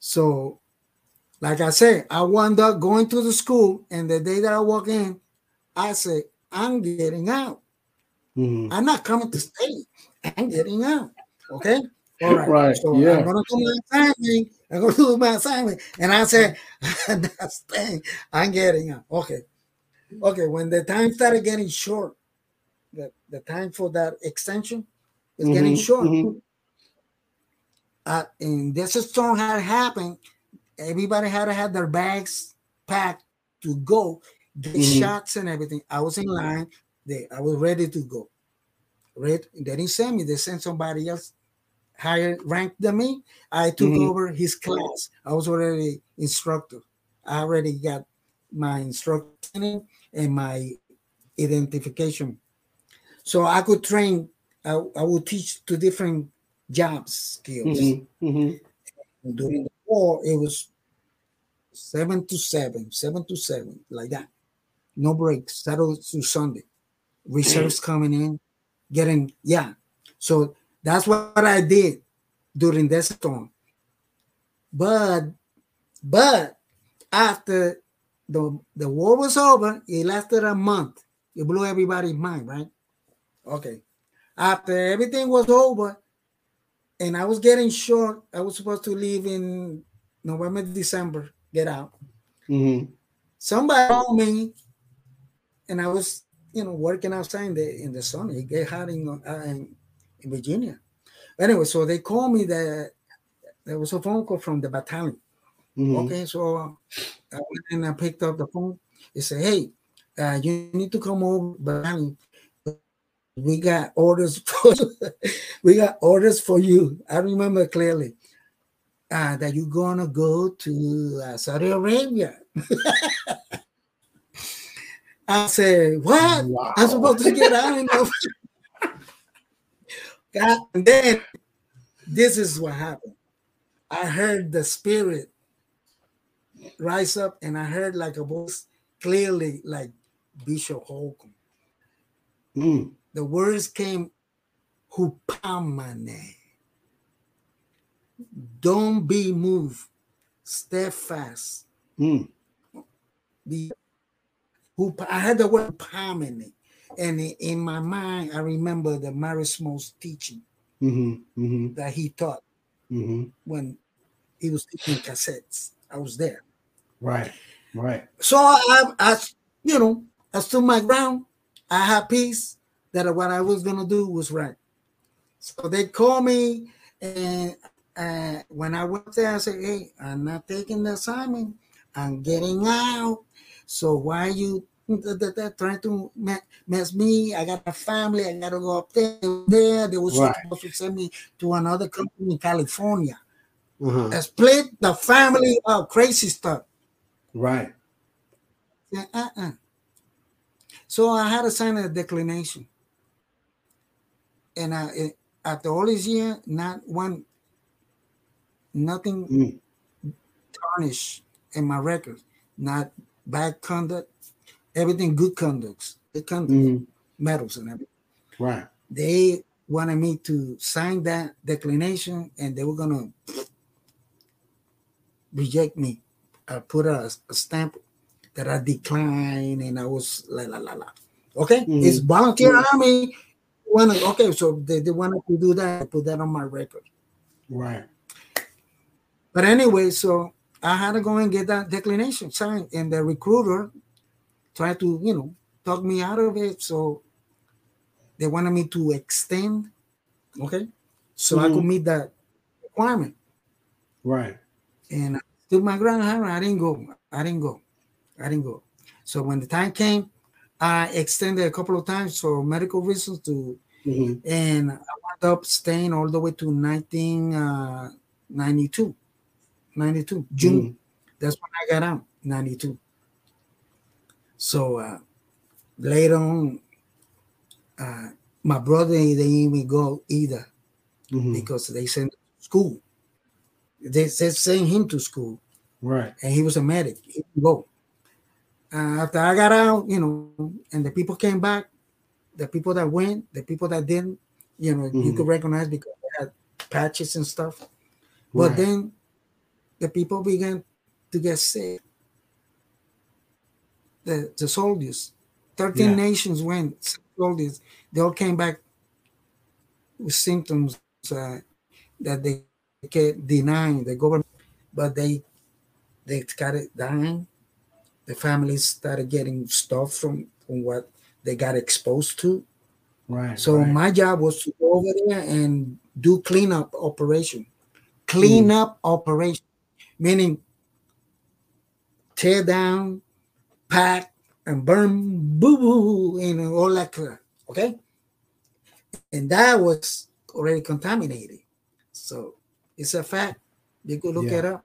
So like I said, I wound up going to the school, and the day that I walk in, I said, I'm getting out. Mm-hmm. I'm not coming to stay. I'm getting out. Okay. All right. right, so yeah. I'm gonna do my assignment. I'm gonna do my assignment, and I said, "That's thing. I'm getting out." Okay, Okay, when the time started getting short, the, the time for that extension is mm-hmm, getting short. Mm-hmm. Uh, and this storm had happened. Everybody had to have their bags packed to go, get mm-hmm. shots and everything. I was in line. They, I was ready to go. Right? They didn't send me. They sent somebody else higher ranked than me. I took mm-hmm. over his class. I was already instructor. I already got my instruction and my identification. So I could train. I, I would teach to different jobs skills. Mm-hmm. Mm-hmm. During the war, it was seven to seven, seven to seven, like that. No breaks, Saturday to Sunday. Reserves mm-hmm. coming in, getting, yeah. So that's what I did during that storm. But, but after the, the war was over, it lasted a month. It blew everybody's mind, right? Okay. After everything was over, and I was getting short, I was supposed to leave in November, December, get out. Mm-hmm. Somebody called me, and I was, you know, working outside in the, in the sun. It got hot in, uh, in, in Virginia. Anyway, so they called me that there was a phone call from the battalion. Mm-hmm. Okay, so I went and I picked up the phone. They said, hey, uh, you need to come over, battalion. We got orders for we got orders for you. I remember clearly uh, that you're gonna go to uh, Saudi Arabia. I said, "What? Wow. I'm supposed to get out in the God." And then this is what happened. I heard the spirit rise up, and I heard like a voice clearly, like Bishop Holcomb. Mm. The words came, Hupamane. Don't be moved. Steadfast. Mm. Be, hup, I had the word Hupamane. And in my mind, I remember the Marismo's teaching mm-hmm, mm-hmm. that he taught mm-hmm. when he was teaching cassettes. I was there. Right, right. So I, I you know, I stood my ground. I had peace. That what I was going to do was right. So they called me, and uh, when I went there, I said, hey, I'm not taking the assignment. I'm getting out. So why are you trying to mess me? I got a family. I got to go up there. there. They were right. supposed to send me to another company in California. Mm-hmm. I split the family up, crazy stuff. Right. Yeah, uh-uh. So I had to sign a declination. And I, after all this year, not one, nothing mm. tarnished in my record. Not bad conduct, everything good conducts, good conduct, mm. medals and everything. Right. They wanted me to sign that declination, and they were going to reject me. I put a, a stamp that I declined, and I was la, la, la, la. Okay? Mm. It's volunteer yeah. army. Okay, so they, they wanted to do that. I put that on my record. Right. But anyway, so I had to go and get that declination signed, and the recruiter tried to, you know, talk me out of it. So they wanted me to extend, okay, so mm-hmm. I could meet that requirement. Right. And I took my ground. I didn't go. I didn't go. I didn't go. So when the time came, I extended a couple of times for medical reasons too, mm-hmm. and I wound up staying all the way to nineteen ninety-two, ninety-two June. Mm-hmm. That's when I got out, ninety-two. So uh, later on, uh, my brother, they didn't even go either mm-hmm. because they sent him to school. They, they sent him to school. Right. And he was a medic. He didn't go. Uh, after I got out, you know, and the people came back, the people that went, the people that didn't, you know, mm-hmm. you could recognize because they had patches and stuff. Right. But then the people began to get sick. The the soldiers, thirteen yeah. nations went, six soldiers, they all came back with symptoms uh, that they kept denying the government, but they they started dying. the families started getting stuff from, from what they got exposed to. Right. So right. my job was to go over there and do cleanup operation. Cleanup mm. operation, meaning tear down, pack, and burn, boo-boo, and all that crap, okay? And that was already contaminated. So it's a fact. You could look yeah. it up.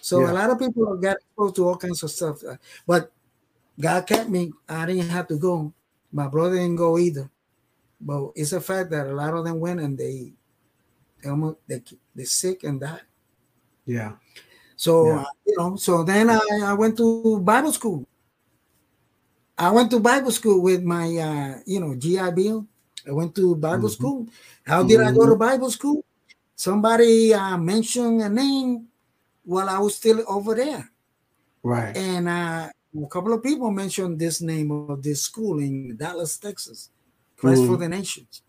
So yeah. a lot of people got exposed to all kinds of stuff. But God kept me. I didn't have to go. My brother didn't go either. But it's a fact that a lot of them went and they they almost they they sick and died. Yeah. So yeah. you know. So then I, I went to Bible school. I went to Bible school with my uh, you know G I Bill. I went to Bible mm-hmm. school. How did mm-hmm. I go to Bible school? Somebody uh, mentioned a name while I was still over there. Right. And uh, a couple of people mentioned this name of this school in Dallas, Texas, Christ mm-hmm. for the Nations.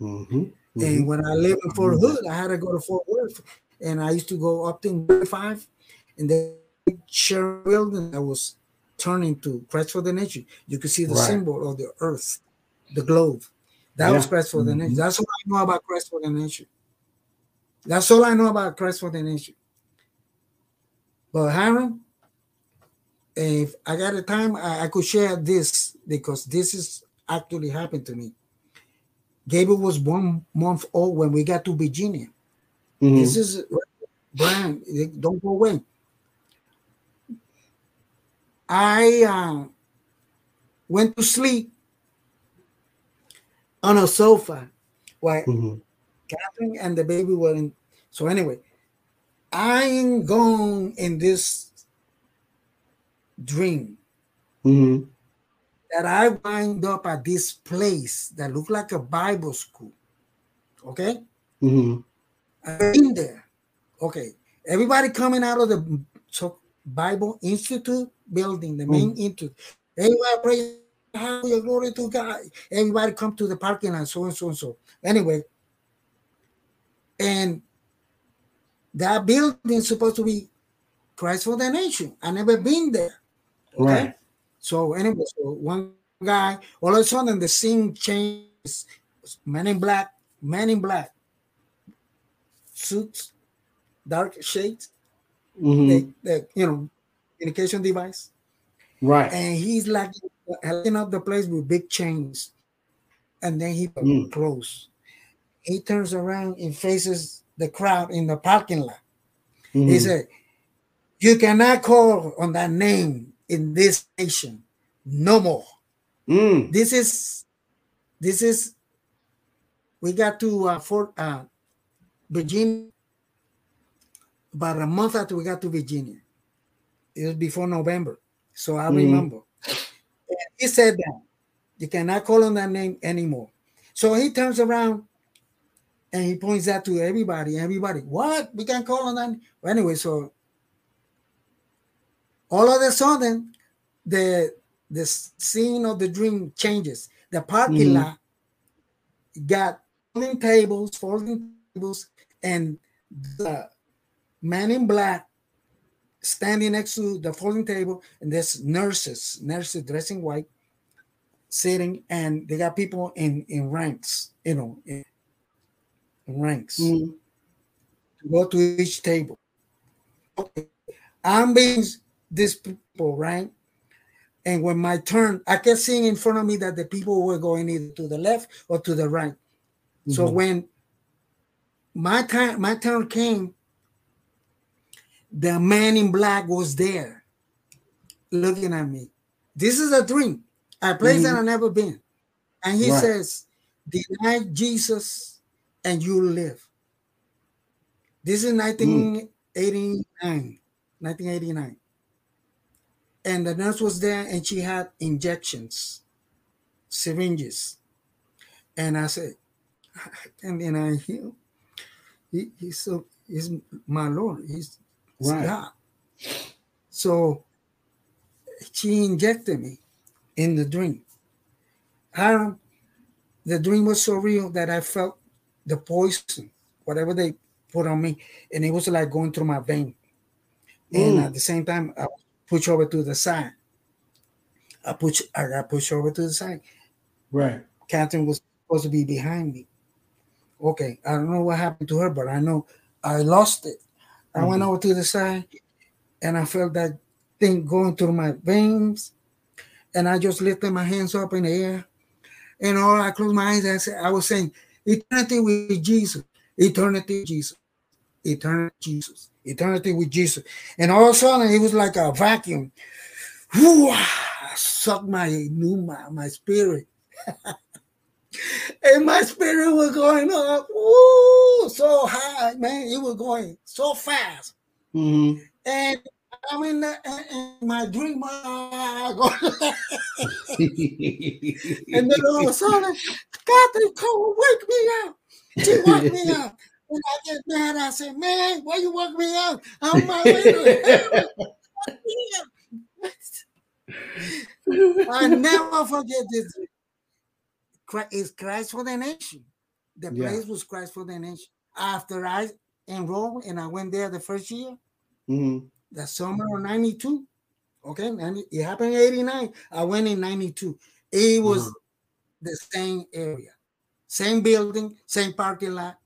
Mm-hmm. Mm-hmm. And when I lived in Fort Hood, I had to go to Fort Worth. And I used to go up to five and then Sherry Building. I was turning to Christ for the Nations. You could see the right. symbol of the earth, the globe. That yeah. was Christ for mm-hmm. the Nation. That's all I know about Christ for the Nation. That's all I know about Christ for the Nation. But Hiram, if I got a time, I, I could share this because this is actually happened to me. Gabriel was one month old when we got to Virginia. Mm-hmm. This is Brian. Don't go away. I uh, went to sleep on a sofa while mm-hmm. Catherine and the baby were in. So anyway, I ain't gone in this dream mm-hmm. that I wind up at this place that looked like a Bible school. Okay? Mm-hmm. I've been there. Okay. Everybody coming out of the Bible Institute building, the main mm-hmm. institute. Everybody praise. Hallelujah, glory to God. Everybody come to the parking lot, so and so and so. Anyway, and that building is supposed to be Christ for the Nation. I never been there. Okay. Right. So anyway, so one guy, all of a sudden the scene changes. Men in black, men in black. Suits, dark shades, mm-hmm. the, the, you know, communication device. Right. And he's like helping up the place with big chains, and then he mm. close. He turns around and faces the crowd in the parking lot. Mm. He said, "You cannot call on that name in this nation no more." Mm. This is, this is. We got to uh, Fort uh, Virginia about a month after we got to Virginia. It was before November, so I mm. remember. He said that you cannot call on that name anymore. So he turns around and he points that to everybody. Everybody, what? We can't call on that. Well, anyway, so all of a sudden, the the scene of the dream changes. The parking mm-hmm. lot got folding tables, folding tables, and the man in black standing next to the folding table, and there's nurses, nurses dressing white, sitting, and they got people in, in ranks, you know, in, in ranks. Mm-hmm. To go to each table. Okay. I'm being these people, right? And when my turn, I kept seeing in front of me that the people were going either to the left or to the right. Mm-hmm. So when my time, my turn came, the man in black was there looking at me. This is a dream, a place mm-hmm. that I've never been. And he right. says, "Deny Jesus and you live." This is nineteen eighty-nine And the nurse was there and she had injections, syringes. And I said, "Can I heal? He, he's, so, he's my Lord. He's Right. God." So she injected me in the dream. I, the dream was so real that I felt the poison, whatever they put on me, and it was like going through my vein. Mm. And at the same time, I was push over to the side. I push, I got pushed over to the side. Right. Catherine was supposed to be behind me. Okay, I don't know what happened to her, but I know I lost it. I mm-hmm. went over to the side, and I felt that thing going through my veins, and I just lifted my hands up in the air, and all I closed my eyes. I said, I was saying, "Eternity with Jesus, eternity with Jesus, eternity with Jesus, eternity with Jesus." And all of a sudden, it was like a vacuum. Whoo! I sucked my new my, my spirit. And my spirit was going up, ooh, so high, man. It was going so fast. Mm-hmm. And I mean, in my dream, I go, and then all of a sudden, God, they come wake me up. She woke me up. And I get mad. I said, "Man, why you woke me up? I'm on my way to heaven." I never forget this. It's Christ for the Nation. The yeah. place was Christ for the Nation. After I enrolled and I went there the first year, mm-hmm. the summer of ninety-two. Okay, it happened in eighty-nine. I went in ninety-two. It was mm-hmm. the same area, same building, same parking lot.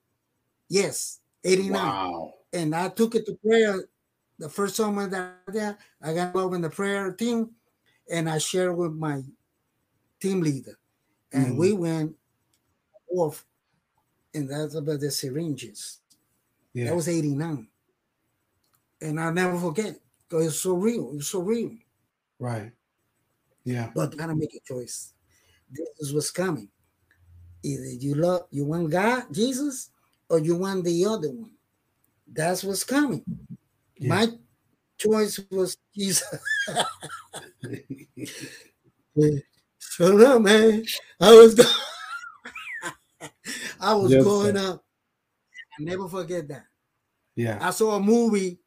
Yes, eighty-nine. Wow. And I took it to prayer. The first summer that I was there, I got involved in the prayer team, and I shared with my team leader. And mm-hmm. we went off, and that's about the syringes. Yeah. That was eighty-nine. And I'll never forget, because it's so real. It's so real. Right. Yeah. But you gotta make a choice. This is what's coming. Either you love, you want God, Jesus, or you want the other one. That's what's coming. Yeah. My choice was Jesus. Shut up, man. I was going, I was yes, going sir. up. I never forget that. Yeah. I saw a movie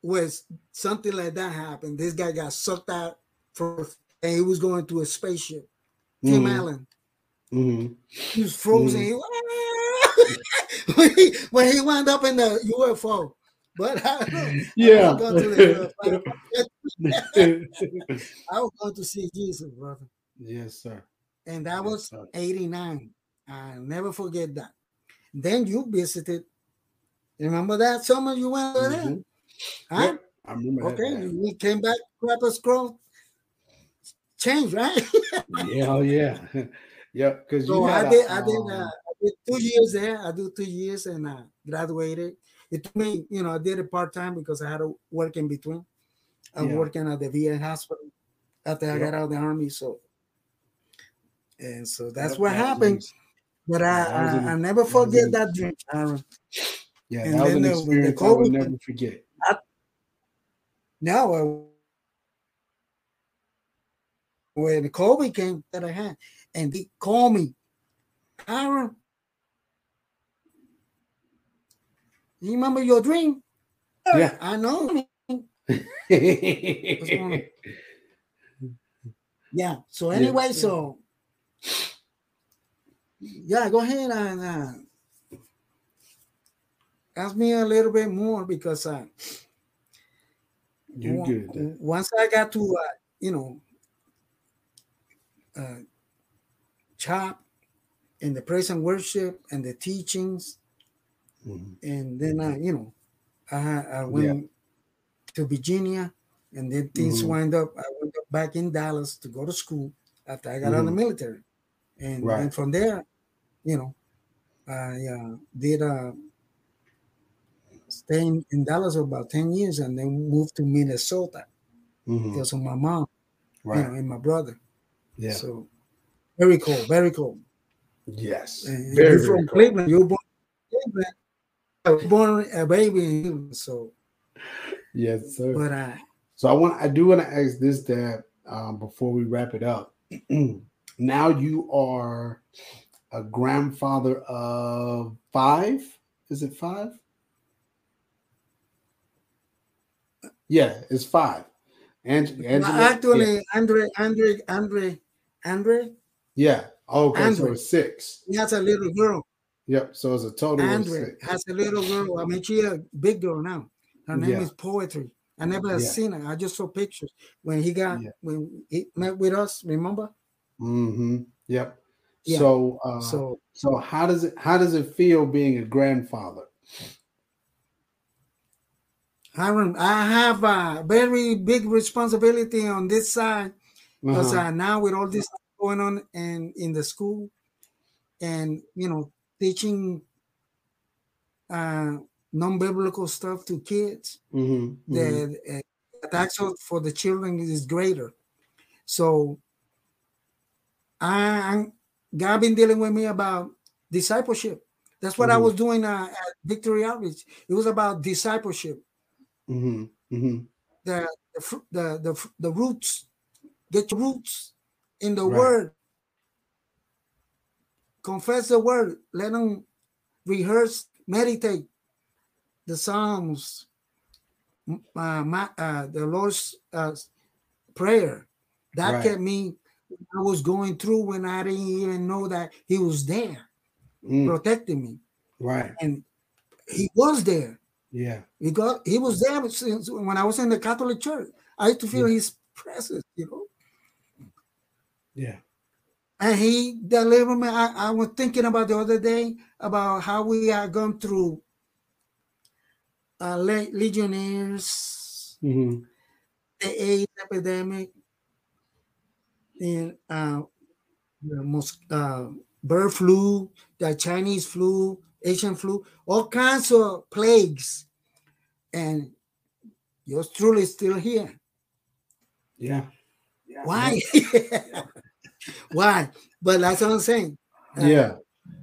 where something like that happened. This guy got sucked out for, and he was going to a spaceship. Mm-hmm. Tim Allen. Mm-hmm. He was frozen. Mm-hmm. when, he, when he wound up in the U F O. But I don't know. Yeah. I was going to the, I was going to see Jesus, brother. Yes, sir. And that yes, was sir. eighty-nine. I'll never forget that. Then you visited. Remember that summer you went there? Mm-hmm. Huh? Yep, I remember okay, that. Okay, we came back, Crappers Grove. Changed, right? yeah, oh, yeah. Yep. Because so you I did, a, I, did, um... uh, I did two years there. I did two years and I graduated. It took me, you know, I did it part-time because I had to work in between. I'm yeah. working at the V A hospital after I yep. got out of the Army. So, and so that's yep, what that happened. Was, but I, I, an, I never forget that, that dream, Aaron. Yeah, and that was an the, experience I will never forget. I, now, when COVID came that I had, and they called me, Aaron, you remember your dream? Yeah. I know. yeah. So anyway, yeah. so yeah, go ahead and uh, ask me a little bit more because uh, you good. Then. Once I got to uh, you know uh, chop in the praise and worship and the teachings. Mm-hmm. And then I, you know, I, I went yeah. to Virginia, and then things mm-hmm. wind up. I went up back in Dallas to go to school after I got mm-hmm. out of the military, and, right. and from there, you know, I uh, did uh, stay in, in Dallas for about ten years, and then moved to Minnesota mm-hmm. because of my mom, right. you know, and my brother. Yeah. So very cold, very cold. Yes. And very, you're very from cold. Cleveland. You're born in Cleveland. I was born a baby, so yes, sir. But I, so I want, I do want to ask this, Dad, um, before we wrap it up. Now you are a grandfather of five. Is it five? Yeah, it's five. And actually, yeah. Andre, Andre, Andre, Andre. Yeah. Okay, Andre. So it's six. He has a little girl. Yep, so it's a total. Andre has a little girl. I mean, she's a big girl now. Her name yeah. is Poetry. I never yeah. seen her. I just saw pictures when he got yeah. when he met with us. Remember? Mm-hmm. Yep. Yeah. So, uh, so, so how does it how does it feel being a grandfather? Hiram, I have a very big responsibility on this side because uh-huh. uh, now with all this going on and in the school, and you know, teaching uh, non-biblical stuff to kids, mm-hmm. the mm-hmm. uh, tax for the children is greater. So, I God been dealing with me about discipleship. That's what mm-hmm. I was doing uh, at Victory Outreach. It was about discipleship. Mm-hmm. Mm-hmm. The, the the the the roots, get your roots in the right. word. Confess the word. Let them rehearse, meditate the Psalms, uh, my, uh, the Lord's uh, prayer. That right. kept me. I was going through when I didn't even know that He was there, mm. protecting me. Right, and He was there. Yeah, he got he was there since when I was in the Catholic Church. I used to feel yeah. His presence, you know. Yeah, and He delivered me. I, I was thinking about the other day about how we are going through uh, le- legionnaires, mm-hmm. the AIDS epidemic, and uh, the most uh, bird flu, the Chinese flu, Asian flu, all kinds of plagues, and yours truly is still here. Yeah. yeah. Why? Yeah. Why? But that's what I'm saying. Uh, yeah.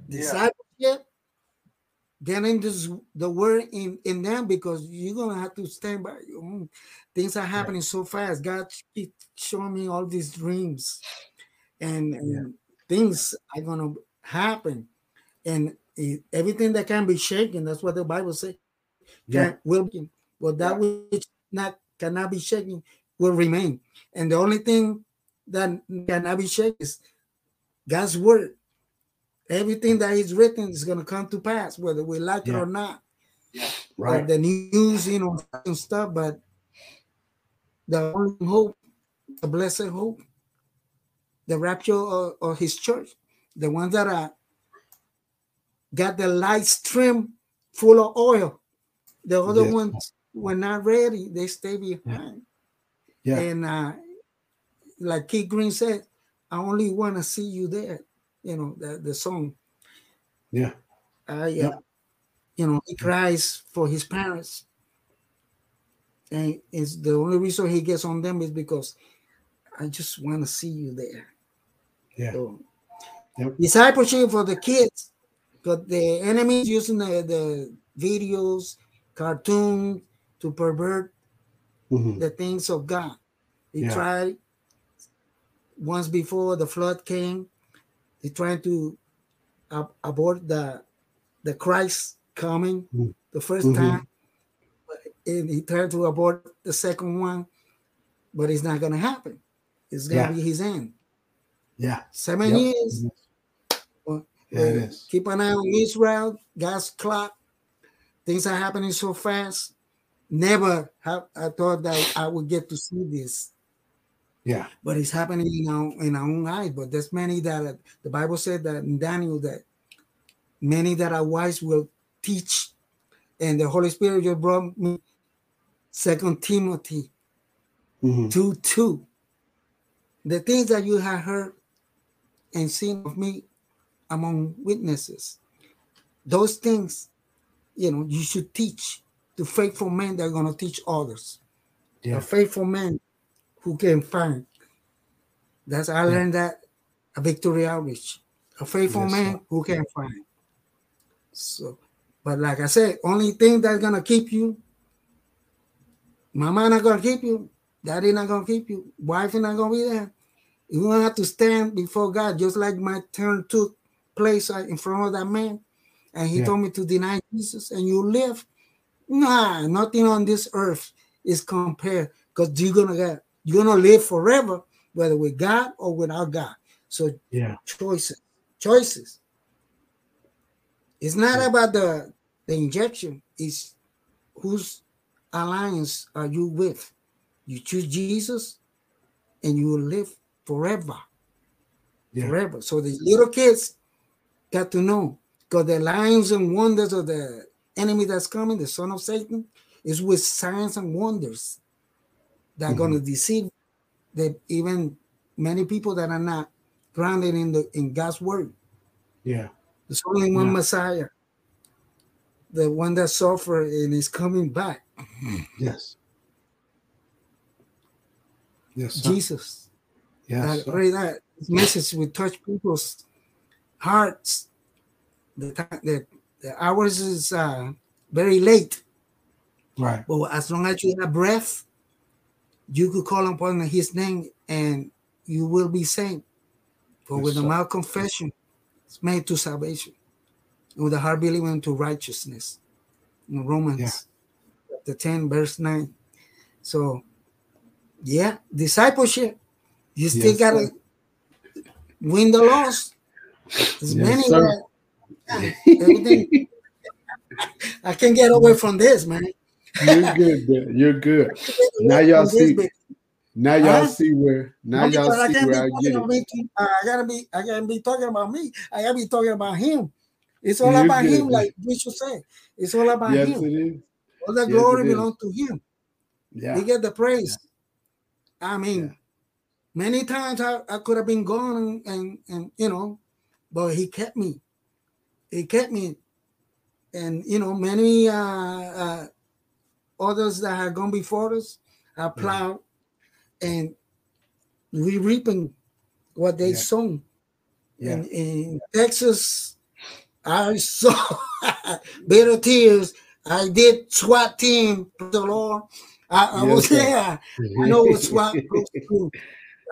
Discipleship, yeah. getting this, the word in, in them, because you're going to have to stand by your own. Things are happening yeah. so fast. God keeps showing me all these dreams, and, and yeah. things are going to happen. And everything that can be shaken, that's what the Bible says, yeah. will be. But that which not cannot be shaken will remain. And the only thing that cannot be shaken is God's word. Everything that is written is going to come to pass, whether we like yeah. it or not. Yeah. Right. Like the news, you know, and stuff, but the only hope, the blessed hope, the rapture of, of His church, the ones that are got the lights trimmed full of oil. The other yeah. ones were not ready. They stay behind. Yeah. And uh, like Keith Green said, I only want to see you there. You know, the, the song. Yeah. Uh, yeah. yeah. You know, he cries for his parents. And it's the only reason he gets on them is because I just want to see you there. Yeah. So, yep. Discipleship for the kids. But the enemy is using the, the videos, cartoons to pervert mm-hmm. the things of God. He yeah. tried once before the flood came. He tried to ab- abort the the Christ coming mm-hmm. the first mm-hmm. time. But it, he tried to abort the second one, but it's not going to happen. It's going to yeah. be his end. Yeah, seven yep. years. Mm-hmm. Yeah, keep an eye on Israel, God's clock. Things are happening so fast. Never have I thought that I would get to see this. Yeah. But it's happening in our, in our own eyes. But there's many that, are, the Bible said that in Daniel, that many that are wise will teach. And the Holy Spirit just brought me Second Timothy mm-hmm. two two. The things that you have heard and seen of me among witnesses, those things, you know, you should teach to faithful men that are going to teach others. Yeah. The faithful men who can find. That's I yeah. learned that a Victory Outreach. A faithful yes, man sir. Who can find. So, but like I said, only thing that's going to keep you, mama not going to keep you, daddy not going to keep you, wife not going to be there. You're going to have to stand before God, just like my turn took place in front of that man, and he yeah. told me to deny Jesus and you live. Nah, nothing on this earth is compared, because you're gonna get you're gonna live forever, whether with God or without God. So yeah, choices, choices. It's not yeah. about the the injection. It's who's alliance are you with? You choose Jesus and you will live forever. Yeah. Forever. So the little kids got to know, because the lions and wonders of the enemy that's coming, the son of Satan, is with signs and wonders that mm-hmm. are going to deceive the, even many people that are not grounded in the in God's word. Yeah. There's only one yeah. Messiah, the one that suffered and is coming back. Yes. Yes. Sir. Jesus. Yes. That, right, that message will touch people's hearts. The time, the, the hours is uh, very late. Right. But as long as you have breath, you could call upon his name and you will be saved. For yes, with a mouth confession, it's made to salvation. And with the heart believing unto righteousness. In Romans yeah. chapter ten, verse nine. So, yeah, discipleship. You still yes, got to win the loss. There's yes, many that everything. I can get away from this, man. You're good. Man. You're good. Now y'all see. This, now y'all huh? see where. Now y'all I see where I get it. Too, uh, I gotta be. I gotta be talking about me. I gotta be talking about him. It's all You're about good, him, man. Like Bishop said. It's all about yes, him. It is. All the yes, glory belongs to him. Yeah. He get the praise. Yeah. I mean, yeah. many times I, I could have been gone and, and and you know, but he kept me. He kept me, and you know many uh, uh, others that have gone before us have plowed, yeah. and we reaping what they yeah. sown. Yeah. In, in Texas, I saw bitter tears. I did SWAT team. The Lord, I, I yes, was sir. there. I know what SWAT goes through.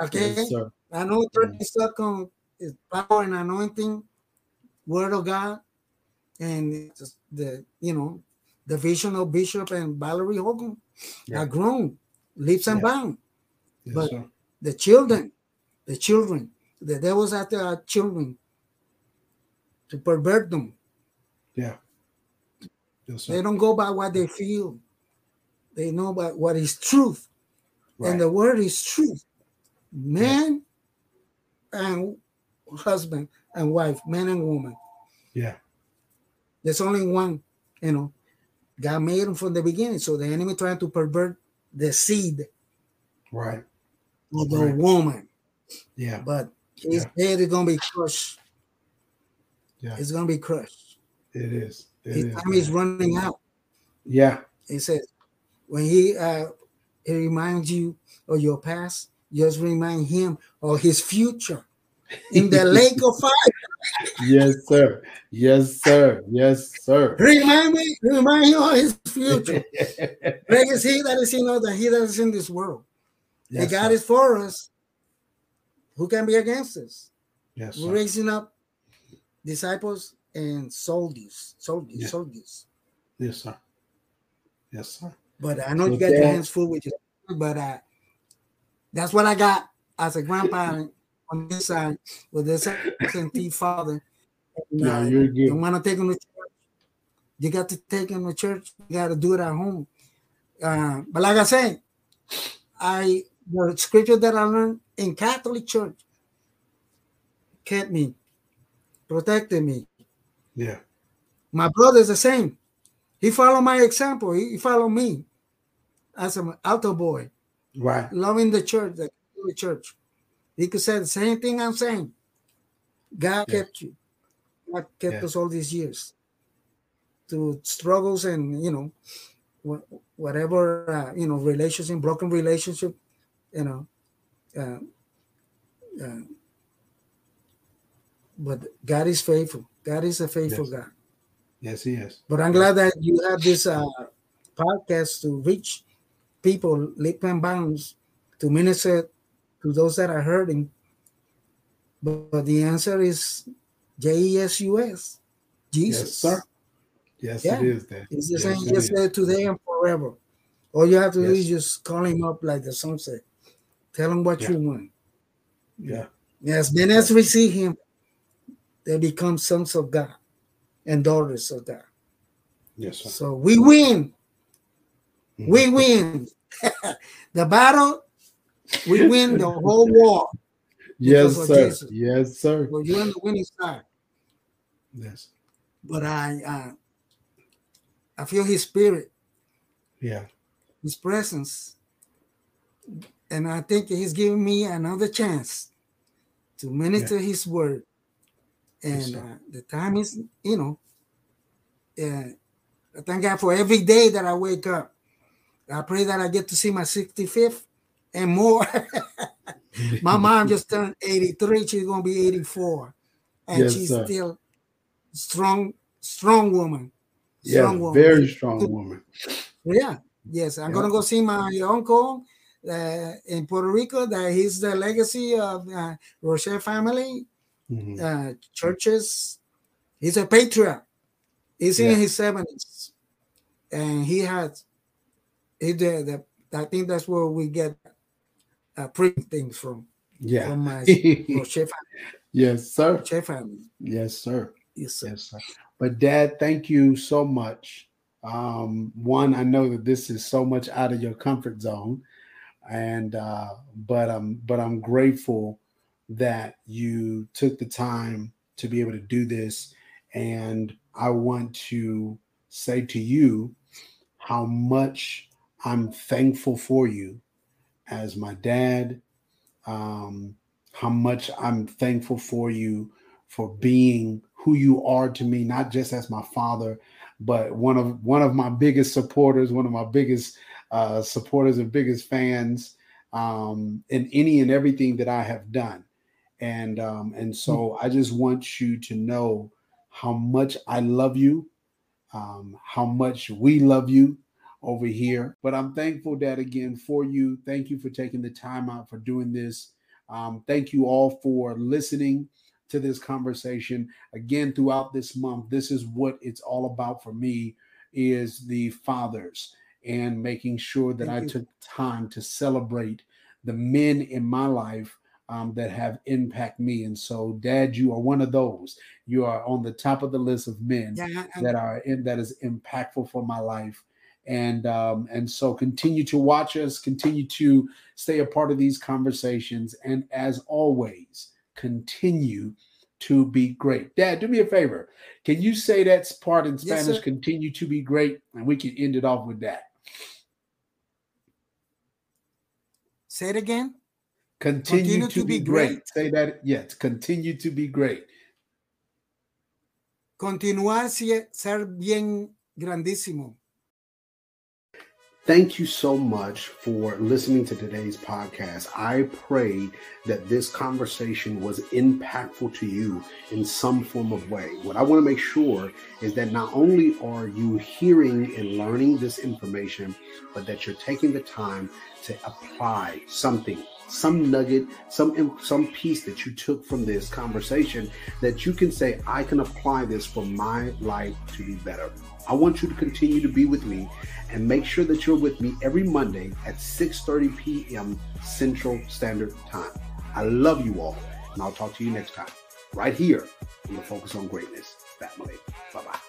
Okay, yes, I know thirty seconds is power and anointing. Word of God, and the you know the vision of Bishop and Valerie Hogan yeah. are grown, leaps and yeah. bounds. Yes, but sir. the children, the children, the devil's after our children to pervert them. Yeah, yes, they don't go by what they feel. They know by what is truth, right. and the word is truth. Man yeah. and husband. And wife, man and woman. Yeah. There's only one, you know. God made them from the beginning. So the enemy trying to pervert the seed. Right. Of the right. woman. Yeah. But his yeah. head is going to be crushed. Yeah. It's going to be crushed. It is. It his is, time yeah. is running out. Yeah. He says, when he, uh, he reminds you of your past, just remind him of his future. In the lake of fire. Yes, sir. Yes, sir. Yes, sir. Remind me, remind you of his future. Great is he that is in us, that he that is in this world. Yes, God sir. is for us. Who can be against us? Yes. We're sir. raising up disciples and soldiers. Soldiers, yes. soldiers. Yes, sir. Yes, sir. But I know so you got that, your hands full with you, but uh, that's what I got as a grandparent. On this side with this father, no, uh, you're good. You want to take him to church? You got to take him to church. You got to do it at home. Uh, but like I said, I the scripture that I learned in Catholic church kept me, protected me. Yeah, my brother's the same. He followed my example. He, he followed me as an altar boy. Right, loving the church, the Catholic church. He could say the same thing I'm saying. God yeah. kept you. God kept yeah. us all these years through struggles and, you know, whatever, uh, you know, relationship, broken relationship, you know. Uh, uh, but God is faithful. God is a faithful yes. God. Yes, he is. But I'm glad that you have this uh, podcast to reach people, leap and bounds, to minister to those that are hurting. But, but the answer is J E S U S, Jesus. Yes, sir. Yes, yeah. it is. That. It's the yes, same it yesterday, is. today, and forever. All you have to yes. do is just call him up like the song said. Tell him what yeah. you want. Yeah. Yes, men as we see him, they become sons of God and daughters of God. Yes, sir. So we win. We win the battle. We win the whole war. Yes, sir. Jesus. Yes, sir. Well, you're on the winning side. Yes. But I, I, I feel his spirit. Yeah. His presence. And I think he's giving me another chance to minister yeah. his word. And yes, uh, the time is, you know, uh, I thank God for every day that I wake up. I pray that I get to see my sixty-fifth and more. My mom just turned eighty-three. She's going to be eighty-four. And yes, she's sir. still strong, strong woman. Strong yeah, woman. Very strong woman. Yeah. Yes, I'm yeah. going to go see my uncle uh, in Puerto Rico. That he's the legacy of uh, Roche family, mm-hmm. uh, churches. He's a patriot. He's yeah. in his seventies, and he has, he did the, I think that's where we get uh, print things from. Yeah. From my Roche family. Yes, sir. Roche family. Yes, sir. Yes, sir. Yes, sir. But Dad, thank you so much. Um, one, I know that this is so much out of your comfort zone, and uh, but um, but I'm grateful that you took the time to be able to do this. And I want to say to you how much I'm thankful for you as my dad, um, how much I'm thankful for you for being who you are to me, not just as my father, but one of one of my biggest supporters, one of my biggest uh, supporters and biggest fans um, in any and everything that I have done. And, um, and so I just want you to know how much I love you, um, how much we love you over here. But I'm thankful, Dad, again, for you. Thank you for taking the time out for doing this. Um, thank you all for listening to this conversation. Again, throughout this month, this is what it's all about for me, is the fathers, and making sure that thank I you. took time to celebrate the men in my life Um, that have impacted me. And so, Dad, you are one of those. You are on the top of the list of men yeah, I, that are in, that is impactful for my life. And um, and so continue to watch us, continue to stay a part of these conversations. And as always, continue to be great. Dad, do me a favor. Can you say that part in Spanish, yes, continue to be great? And we can end it off with that. Say it again. Continue, continue to, to be, be great. great. Say that. Yes. Continue to be great. Continuar ser bien grandísimo. Thank you so much for listening to today's podcast. I pray that this conversation was impactful to you in some form of way. What I want to make sure is that not only are you hearing and learning this information, but that you're taking the time to apply something, some nugget, some some piece that you took from this conversation that you can say, I can apply this for my life to be better. I want you to continue to be with me, and make sure that you're with me every Monday at six thirty p.m. Central Standard Time. I love you all, and I'll talk to you next time, right here on the Focus on Greatness family. Bye-bye.